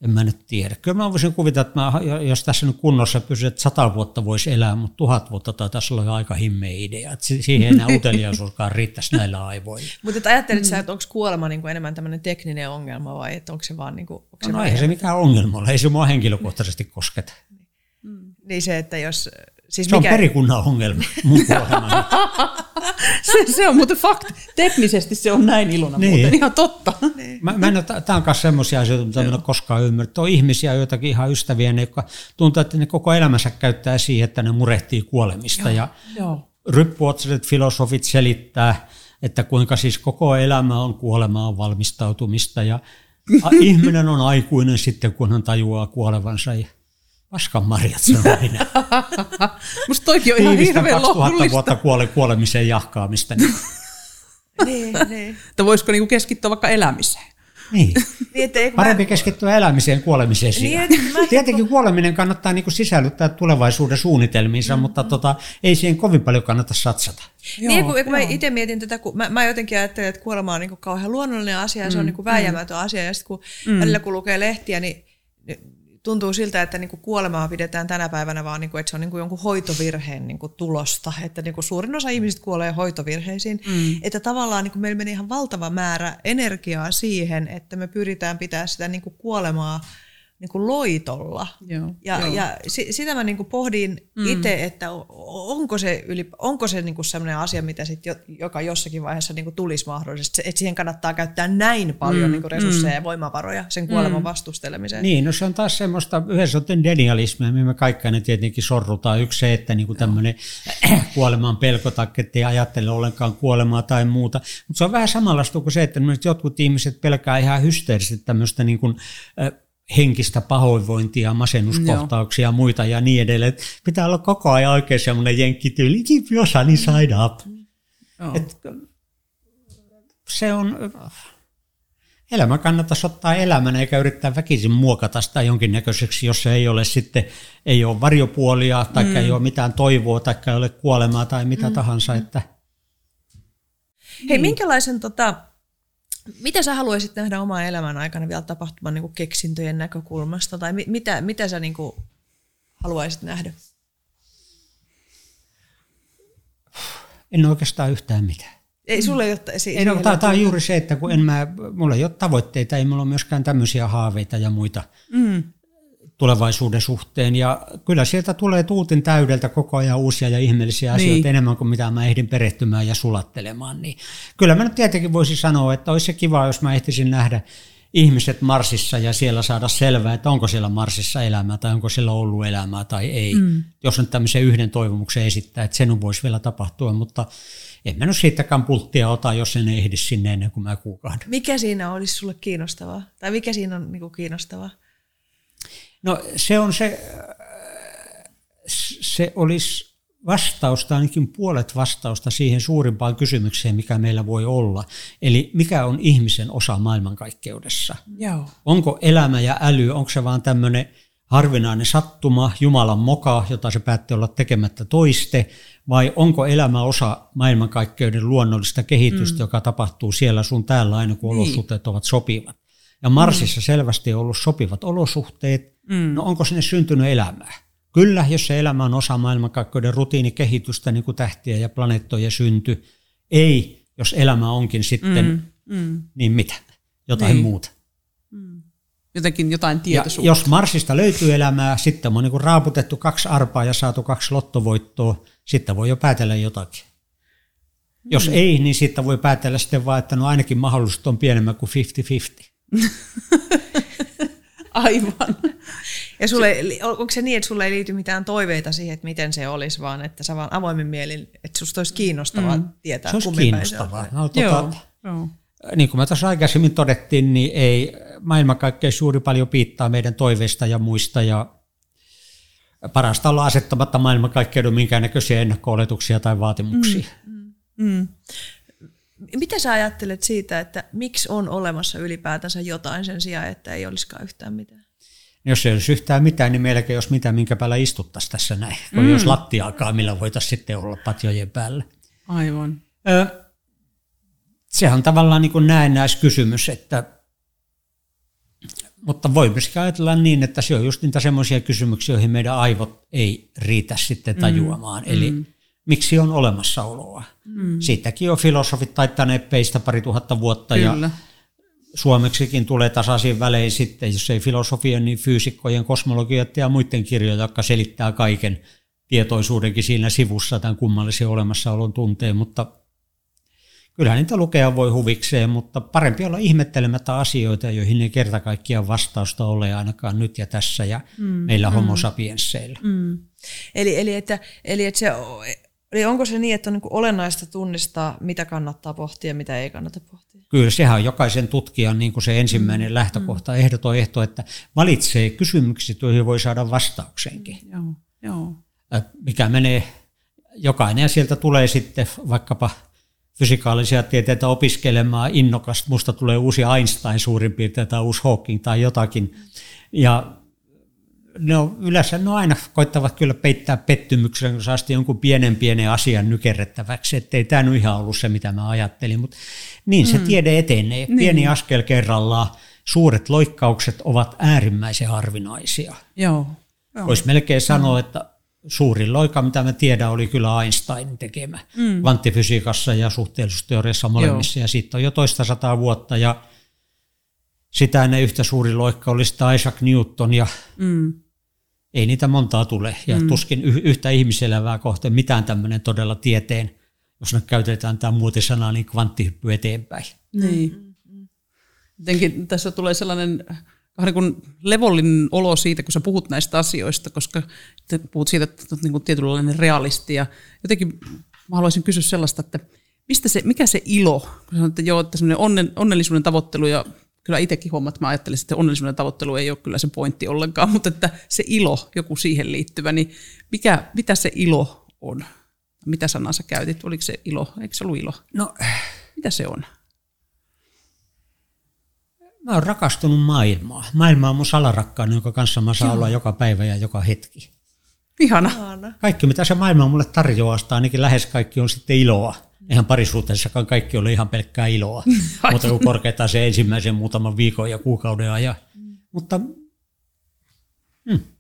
en mä nyt tiedä. Kyllä mä voisin kuvitella, että mä, jos tässä nyt kunnossa pysyy, että sata vuotta voisi elää, mutta tuhat vuotta tai tässä oli aika himmeä idea. Että siihen ei enää uteliaisuuskaan riittäisi näillä aivoilla. Mutta ajattelit sä, että onko kuolema niin kuin enemmän tämmöinen tekninen ongelma vai että onko se vaan... Niin kuin, onko se no vai eihän se mitään ongelma ole, ei se mua henkilökohtaisesti kosketa. Niin se, että jos... Siis se mikä... on perikunnan ongelma. se, se on muuten fakti. Teknisesti se on näin Ilona niin. muuten. Ihan totta. Niin. Mä, mä en ole, tää on myös semmoisia asioita, mitä en ole koskaan ymmärtänyt. On ihmisiä, joitakin ihan ystäviä, ne, jotka tuntuu, että ne koko elämänsä käyttää siihen, että ne murehtii kuolemista. Joo. Ja Joo. ryppyotsalliset filosofit selittää, että kuinka siis koko elämä on kuolemaan valmistautumista. Ja ihminen on aikuinen sitten, kun hän tajuaa kuolevansa. Paskan marjat se on aina. Musta toikin on ihan hirveän lohdullista. kaksituhatta vuotta kuole, kuolemiseen jahkaamista. Niin. niin, niin. Että voisiko niinku keskittyä vaikka elämiseen? Niin. niin Parempi mä... keskittyä elämiseen kuolemiseen sijaan. Niin, Tietenkin mä... kuoleminen kannattaa niinku sisällyttää tulevaisuuden suunnitelmiinsa, mm-hmm. mutta tota, ei siihen kovin paljon kannata satsata. Joo, niin, kun, kun mä itse mietin tätä, kun mä, mä jotenkin ajattelen, että kuolema on niinku kauhean luonnollinen asia, mm, se on niinku vääjäämätön mm. asia, ja sitten kun mm. välillä kun lukee lehtiä, niin... Tuntuu siltä, että niinku kuolemaa pidetään tänä päivänä vaan, niinku, että se on niinku jonkun hoitovirheen niinku tulosta. Että niinku suurin osa ihmisistä kuolee hoitovirheisiin. Mm. Että tavallaan niinku meillä meni ihan valtava määrä energiaa siihen, että me pyritään pitää sitä niinku kuolemaa niinku loitolla. Joo, ja, jo. ja sitä mä niinku pohdin mm. itse, että onko se, yli, onko se niinku sellainen asia, mitä sit jo, joka jossakin vaiheessa niinku tulisi mahdollisesti. Että siihen kannattaa käyttää näin paljon mm. niinku resursseja mm. ja voimavaroja sen kuoleman mm. vastustelemiseen. Niin, no se on taas semmoista yhdessä denialismia, mihin me kaikki ne tietenkin sorrutaan. Yksi se, että niinku tämmöinen kuoleman pelko tai ettei ajattele ollenkaan kuolemaa tai muuta. Mutta se on vähän samanlaista kuin se, että jotkut ihmiset pelkää ihan hysteerisesti tämmöistä niinku, henkistä pahoinvointia, masennuskohtauksia ja muita ja niin edelleen. Pitää olla koko ajan oikein semmoinen jenkkityyli, keep your sunny side up. Mm. Et, se on, elämä kannattaisi ottaa elämänä eikä yrittää väkisin muokata sitä jonkinnäköiseksi, jos ei ole sitten, ei ole varjopuolia tai mm. ei ole mitään toivoa tai ei ole kuolemaa tai mitä mm. tahansa. Että. Hei, mm. minkälaisen... Tota, Mitä sä haluaisit nähdä oman elämän aikana vielä tapahtuman niin kuin keksintöjen näkökulmasta? Tai mi- mitä, mitä sä niin kuin haluaisit nähdä? En oikeastaan yhtään mitään. Ei sulle ei ole... Siis no, tämä on juuri se, että kun en mä, mulla ei ole tavoitteita, ei mulla ole myöskään tämmöisiä haaveita ja muita mm. tulevaisuuden suhteen. Ja kyllä sieltä tulee tuutin täydeltä koko ajan uusia ja ihmeellisiä niin. asioita enemmän kuin mitä mä ehdin perehtymään ja sulattelemaan. Niin kyllä mä nyt tietenkin voisin sanoa, että olisi se kiva, jos mä ehtisin nähdä ihmiset Marsissa ja siellä saada selvää, että onko siellä Marsissa elämää tai onko siellä ollut elämää tai ei. Mm. Jos nyt tämmöisen yhden toivomuksen esittää, että sen voisi vielä tapahtua, mutta en mä nyt siitäkään pulttia ota, jos en ehdi sinne ennen kuin mä kuukahdan. Mikä siinä olisi sulle kiinnostavaa? Tai mikä siinä on niin kuin kiinnostavaa? No se on se, se olisi vastausta, ainakin puolet vastausta siihen suurimpaan kysymykseen, mikä meillä voi olla. Eli mikä on ihmisen osa maailmankaikkeudessa? Joo. Onko elämä ja äly, onko se vaan tämmöinen harvinainen sattuma, Jumalan moka, jota se päätti olla tekemättä toiste, vai onko elämä osa maailmankaikkeuden luonnollista kehitystä, mm. joka tapahtuu siellä sun täällä aina, kun niin. olosuhteet ovat sopivat? Ja Marsissa mm. selvästi on ollut sopivat olosuhteet. Mm. No onko sinne syntynyt elämää? Kyllä, jos se elämä on osa maailmankaikkeuden rutiinikehitystä, niin kuin tähtiä ja planeettoja synty. Ei, jos elämä onkin sitten, mm, mm. niin mitä? Jotain niin. muuta. Mm. Jotenkin jotain tietoisuutta. Ja jos Marsista löytyy elämää, sitten on niin kuin raaputettu kaksi arpaa ja saatu kaksi lottovoittoa, sitten voi jo päätellä jotakin. Mm. Jos ei, niin sitten voi päätellä sitten vaan, että no ainakin mahdollisuudet on pienemmän kuin fifty fifty. Aivan. Ja sulle, onko se niin, että sulle ei liity mitään toiveita siihen, että miten se olisi, vaan että sä vaan avoimin mielin, että susta olisi kiinnostavaa mm. tietää. Se olisi kiinnostavaa. No, tuota, Joo. Niin kuin me tuossa aikaisemmin todettiin, niin ei maailmankaikkeus juuri paljon piittaa meidän toiveista ja muista. Ja parasta olla asettamatta maailmankaikkeuden minkäännäköisiä ennakko-oletuksia tai vaatimuksia. Mm. Mm. Mitä sä ajattelet siitä, että miksi on olemassa ylipäätänsä jotain sen sijaan, että ei olisikaan yhtään mitään? Jos ei olisi yhtään mitään, niin meilläkin jos mitään, minkä päällä istuttaisiin tässä näin. Kun mm. jos lattiaakaan, millä voitaisiin sitten olla patjojen päällä. Aivan. Ö, sehän on tavallaan niin kuin näennäiskysymys, että, mutta voi myöskin ajatella niin, että se on just niitä semmoisia kysymyksiä, joihin meidän aivot ei riitä sitten tajuamaan. Mm. Eli mm. miksi on olemassaoloa? Mm. Siitäkin on filosofit taittaneet peistä pari tuhatta vuotta. Kyllä. Ja suomeksikin tulee tasaisiin välein sitten, jos ei filosofien, niin fyysikkojen, kosmologioiden ja muiden kirjoja, jotka selittää kaiken tietoisuudenkin siinä sivussa tämän kummallisen olemassaolon tunteen, mutta kyllähän niitä lukea voi huvikseen, mutta parempi olla ihmettelemättä asioita, joihin ei kerta kaikkiaan vastausta ole ainakaan nyt ja tässä ja mm, meillä mm, homo sapiensseillä. Mm. Eli, eli, että, eli, että se, eli onko se niin, että on niin kuin olennaista tunnistaa, mitä kannattaa pohtia ja mitä ei kannata pohtia? Kyllä, sehän on jokaisen tutkijan niin kuin se ensimmäinen lähtökohta, mm. ehdoton ehto, että valitsee kysymykset, joihin voi saada vastauksenkin. Mm, joo, joo. Mikä menee, jokainen ja sieltä tulee sitten vaikkapa fysikaalisia tieteitä opiskelemaan innokasta. Musta tulee uusi Einstein suurin piirtein tai uusi Hawking tai jotakin. Ja ne on, yleensä ne on aina koittavat kyllä peittää pettymyksen, kun saa jonkun pienen pienen asian nykerrettäväksi, ettei tämä nyt ihan ollut se, mitä mä ajattelin, mutta niin se mm. tiede etenee. Niin. Pieni askel kerrallaan, suuret loikkaukset ovat äärimmäisen harvinaisia. Joo. Joo. Voisi melkein sanoa, että suurin loika, mitä mä tiedän, oli kyllä Einsteinin tekemä mm. kvanttifysiikassa ja suhteellisuusteoriassa molemmissa, Joo. ja siitä on jo toista sataa vuotta, ja sitä ennen yhtä suuri loikka oli sitä Isaac Newton, ja mm. ei niitä montaa tule. Ja mm. tuskin yhtä ihmiselävää kohteen mitään tämmöinen todella tieteen, jos nyt käytetään tämä muotisanaa, niin kvanttihyppy eteenpäin. Niin. Jotenkin tässä tulee sellainen vähän niin levollinen olo siitä, kun sä puhut näistä asioista, koska puhut siitä, että olet niin tietynlainen realisti. Ja jotenkin mä haluaisin kysyä sellaista, että mistä se, mikä se ilo, kun sanot, että joo, että onnen, onnellisuuden tavoittelu ja kyllä itsekin huomaat, että mä ajattelin, että onnellisuuden tavoittelu ei ole kyllä se pointti ollenkaan, mutta että se ilo, joku siihen liittyvä, niin mikä, mitä se ilo on? Mitä sanaa sä käytit? Oliko se ilo? Eikö se ollut ilo? No, mitä se on? Mä oon rakastunut maailmaa. Maailma on mun salarakkaani, jonka kanssa mä saan olla joka päivä ja joka hetki. Ihana. Kaikki, mitä se maailma mulle tarjoaa, sitä ainakin lähes kaikki on sitten iloa. Eihän parisuhteessakaan kaikki ole ihan pelkkää iloa, mutta kun korkeitaan se ensimmäisen muutaman viikon ja kuukauden ajan. Mm. Mutta mm,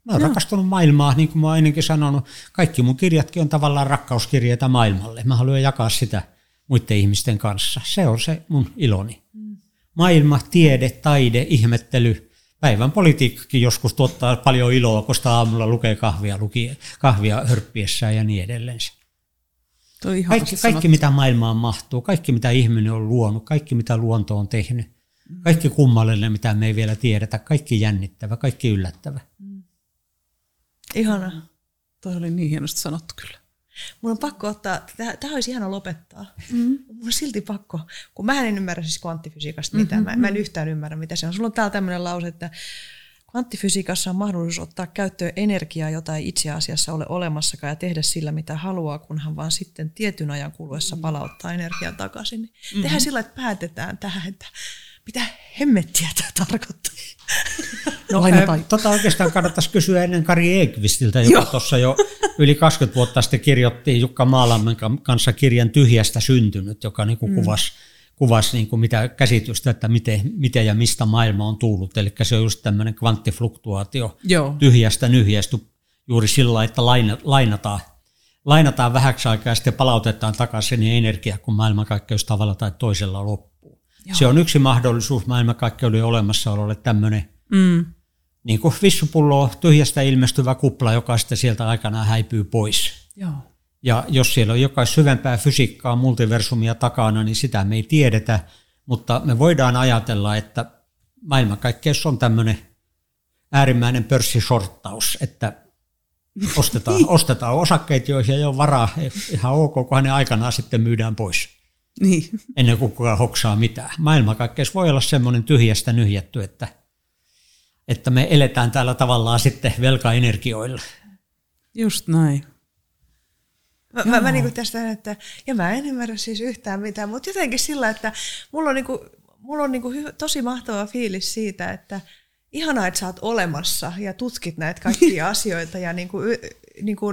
mä oon no. rakastunut maailmaa, niin kuin mä oon ennenkin sanonut. Kaikki mun kirjatkin on tavallaan rakkauskirjeitä maailmalle. Mä haluan jakaa sitä muiden ihmisten kanssa. Se on se mun iloni. Mm. Maailma, tiede, taide, ihmettely. Päivän politiikkakin joskus tuottaa paljon iloa, koska aamulla lukee kahvia, luki, kahvia hörppiessään ja niin edelleen. Kaikki, kaikki mitä maailmaan mahtuu, kaikki mitä ihminen on luonut, kaikki mitä luonto on tehnyt, kaikki kummallinen mitä me ei vielä tiedetä, kaikki jännittävä, kaikki yllättävä. Mm. Ihana. Toi oli niin hienosti sanottu kyllä. Mun on pakko ottaa, tämä olisi ihana lopettaa, mm-hmm. mun on silti pakko, kun mä en ymmärrä siis kvanttifysiikasta mitään, mm-hmm. mä, mä en yhtään ymmärrä mitä se on. Sulla on täällä tämmöinen lause, että kvanttifysiikassa on mahdollisuus ottaa käyttöön energiaa, jota ei itse asiassa ole olemassakaan ja tehdä sillä, mitä haluaa, kunhan vaan sitten tietyn ajan kuluessa palauttaa energiaa takaisin. Mm-hmm. Tehdään sillä, että päätetään tähän, että mitä hemmettiä tämä tarkoittaa. No aina tota oikeastaan kannattaisi kysyä ennen Kari Ekvistiltä, joka tuossa jo yli kaksikymmentä vuotta sitten kirjoitti Jukka Maalamen kanssa kirjan Tyhjästä syntynyt, joka niin kuin mm. kuvasi. kuvasi niin kuin mitä käsitystä, että miten, miten ja mistä maailma on tullut. Eli se on just tämmöinen kvanttifluktuaatio, Joo. tyhjästä nyhjästy juuri sillä, että lainataan, lainataan vähäksi aikaa ja sitten palautetaan takaisin energiaa, kun maailmankaikkeus tavalla tai toisella loppuu. Joo. Se on yksi mahdollisuus maailmankaikkeuden olemassaololle tämmöinen mm. niin kuin vissupullo, tyhjästä ilmestyvä kupla, joka sitten sieltä aikanaan häipyy pois. Joo. Ja jos siellä on jokaisen syvempää fysiikkaa, multiversumia takana, niin sitä me ei tiedetä, mutta me voidaan ajatella, että maailmankaikkeus on tämmöinen äärimmäinen pörssisorttaus, että ostetaan, ostetaan osakkeet, joihin ei ole varaa, ihan ok, kunhan ne aikanaan sitten myydään pois, niin. ennen kuin kukaan hoksaa mitään. Maailmankaikkeus voi olla semmoinen tyhjästä nyhjätty, että, että me eletään täällä tavallaan sitten velkaenergioilla. Just näin. Mä, mä, mä niinku tästä, että, ja mä en ymmärrä siis yhtään mitään, mutta jotenkin sillä, että mulla on, niinku, mulla on niinku hy, tosi mahtava fiilis siitä, että ihanaa, että sä oot olemassa ja tutkit näitä kaikkia asioita ja niinku, y, niinku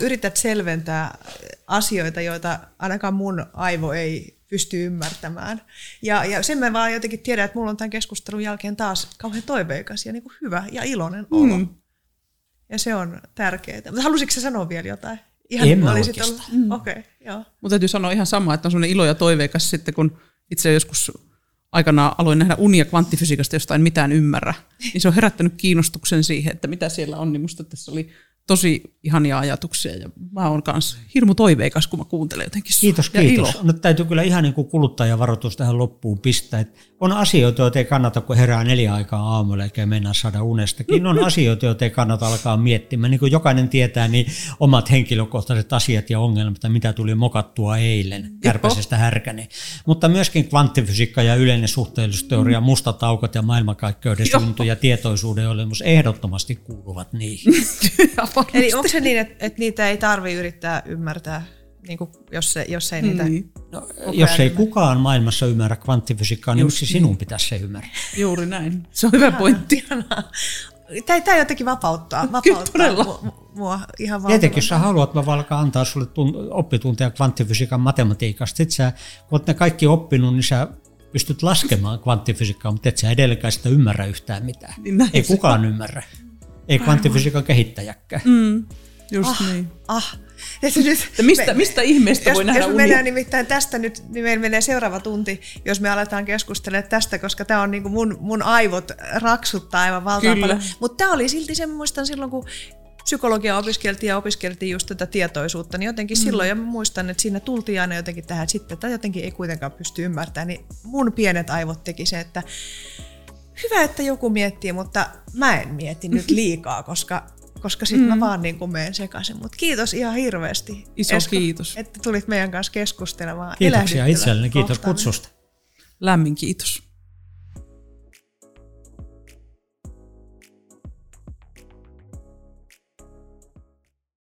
yrität selventää asioita, joita ainakaan mun aivo ei pysty ymmärtämään. Ja, ja sen mä vaan jotenkin tiedän, että mulla on tämän keskustelun jälkeen taas kauhean toiveikas ja niinku hyvä ja iloinen olo. Mm. Ja se on tärkeää. Mutta halusitko sä sanoa vielä jotain? Ihan en mä mm. okay, joo. Mutta täytyy sanoa ihan samaa, että on sellainen ilo ja toiveikas sitten, kun itse joskus aikanaan aloin nähdä unia kvanttifysiikasta, josta en mitään ymmärrä. Niin se on herättänyt kiinnostuksen siihen, että mitä siellä on. Niin musta tässä oli tosi ihania ajatuksia ja mä oon kanssa hirmu toiveikas, kun mä kuuntelen jotenkin. Kiitos, ja kiitos. Ilo. Nyt täytyy kyllä ihan niin kuin kuluttajavaroitus tähän loppuun pistää. Että on asioita, joita ei kannata, kun herää neljä aikaa aamulla eikä mennä saada unestakin. On asioita, joita ei kannata alkaa miettimään. Niin kuin jokainen tietää, niin omat henkilökohtaiset asiat ja ongelmat, mitä tuli mokattua eilen, kärpäsestä härkäni. Mutta myöskin kvanttifysiikka ja yleinen suhteellisuusteoria, mustat aukot ja maailmankaikkeuden synty ja tietoisuuden olemus ehdottomasti kuuluvat niihin. Varmasti. Eli onko se niin, että, että niitä ei tarvitse yrittää ymmärtää, niin kuin jos, se, jos ei niitä... Mm. No, jos ei kukaan maailmassa ymmärrä kvanttifysiikkaa, niin miksi sinun pitäisi se ymmärtää? Juuri näin. Se on hyvä Jana, pointti. Jana. Tämä jotenkin vapauttaa, vapauttaa mua, mua ihan valtavasti. Tietenkin, jos sä haluat, mä valkaan antaa sulle tunt- oppituntia kvanttifysiikan matematiikasta. Sitten sä, kun olet ne kaikki oppinut, niin sä pystyt laskemaan kvanttifysiikkaa, mutta et sä edelläkään sitä ymmärrä yhtään mitään. Niin ei kukaan on. Ymmärrä. Ei kvanttifysiikan kehittäjäkään. Mm, just ah, niin. Ah. Nyt, mistä, me, mistä ihmeestä jos, voi nähdä unia? Jos me mennään nimittäin tästä nyt, niin meillä menee seuraava tunti, jos me aletaan keskustelemaan tästä, koska tämä on niin kuin mun, mun aivot raksuttaa aivan valtavan paljon. Mutta tämä oli silti sen, muistan silloin, kun psykologiaa opiskeltiin ja opiskeltiin just tätä tietoisuutta, niin jotenkin mm. silloin, ja muistan, että siinä tultiin aina jotenkin tähän, että sitten tätä jotenkin ei kuitenkaan pysty ymmärtämään, niin mun pienet aivot teki se, että hyvä, että joku miettii, mutta mä en mieti nyt liikaa, koska, koska sitten mm. mä vaan niin kuin menen sekaisin. Mutta kiitos ihan hirveästi, Iso Esko, kiitos. Että tulit meidän kanssa keskustelemaan. Kiitoksia itselleni, kiitos kutsusta. Lämmin kiitos.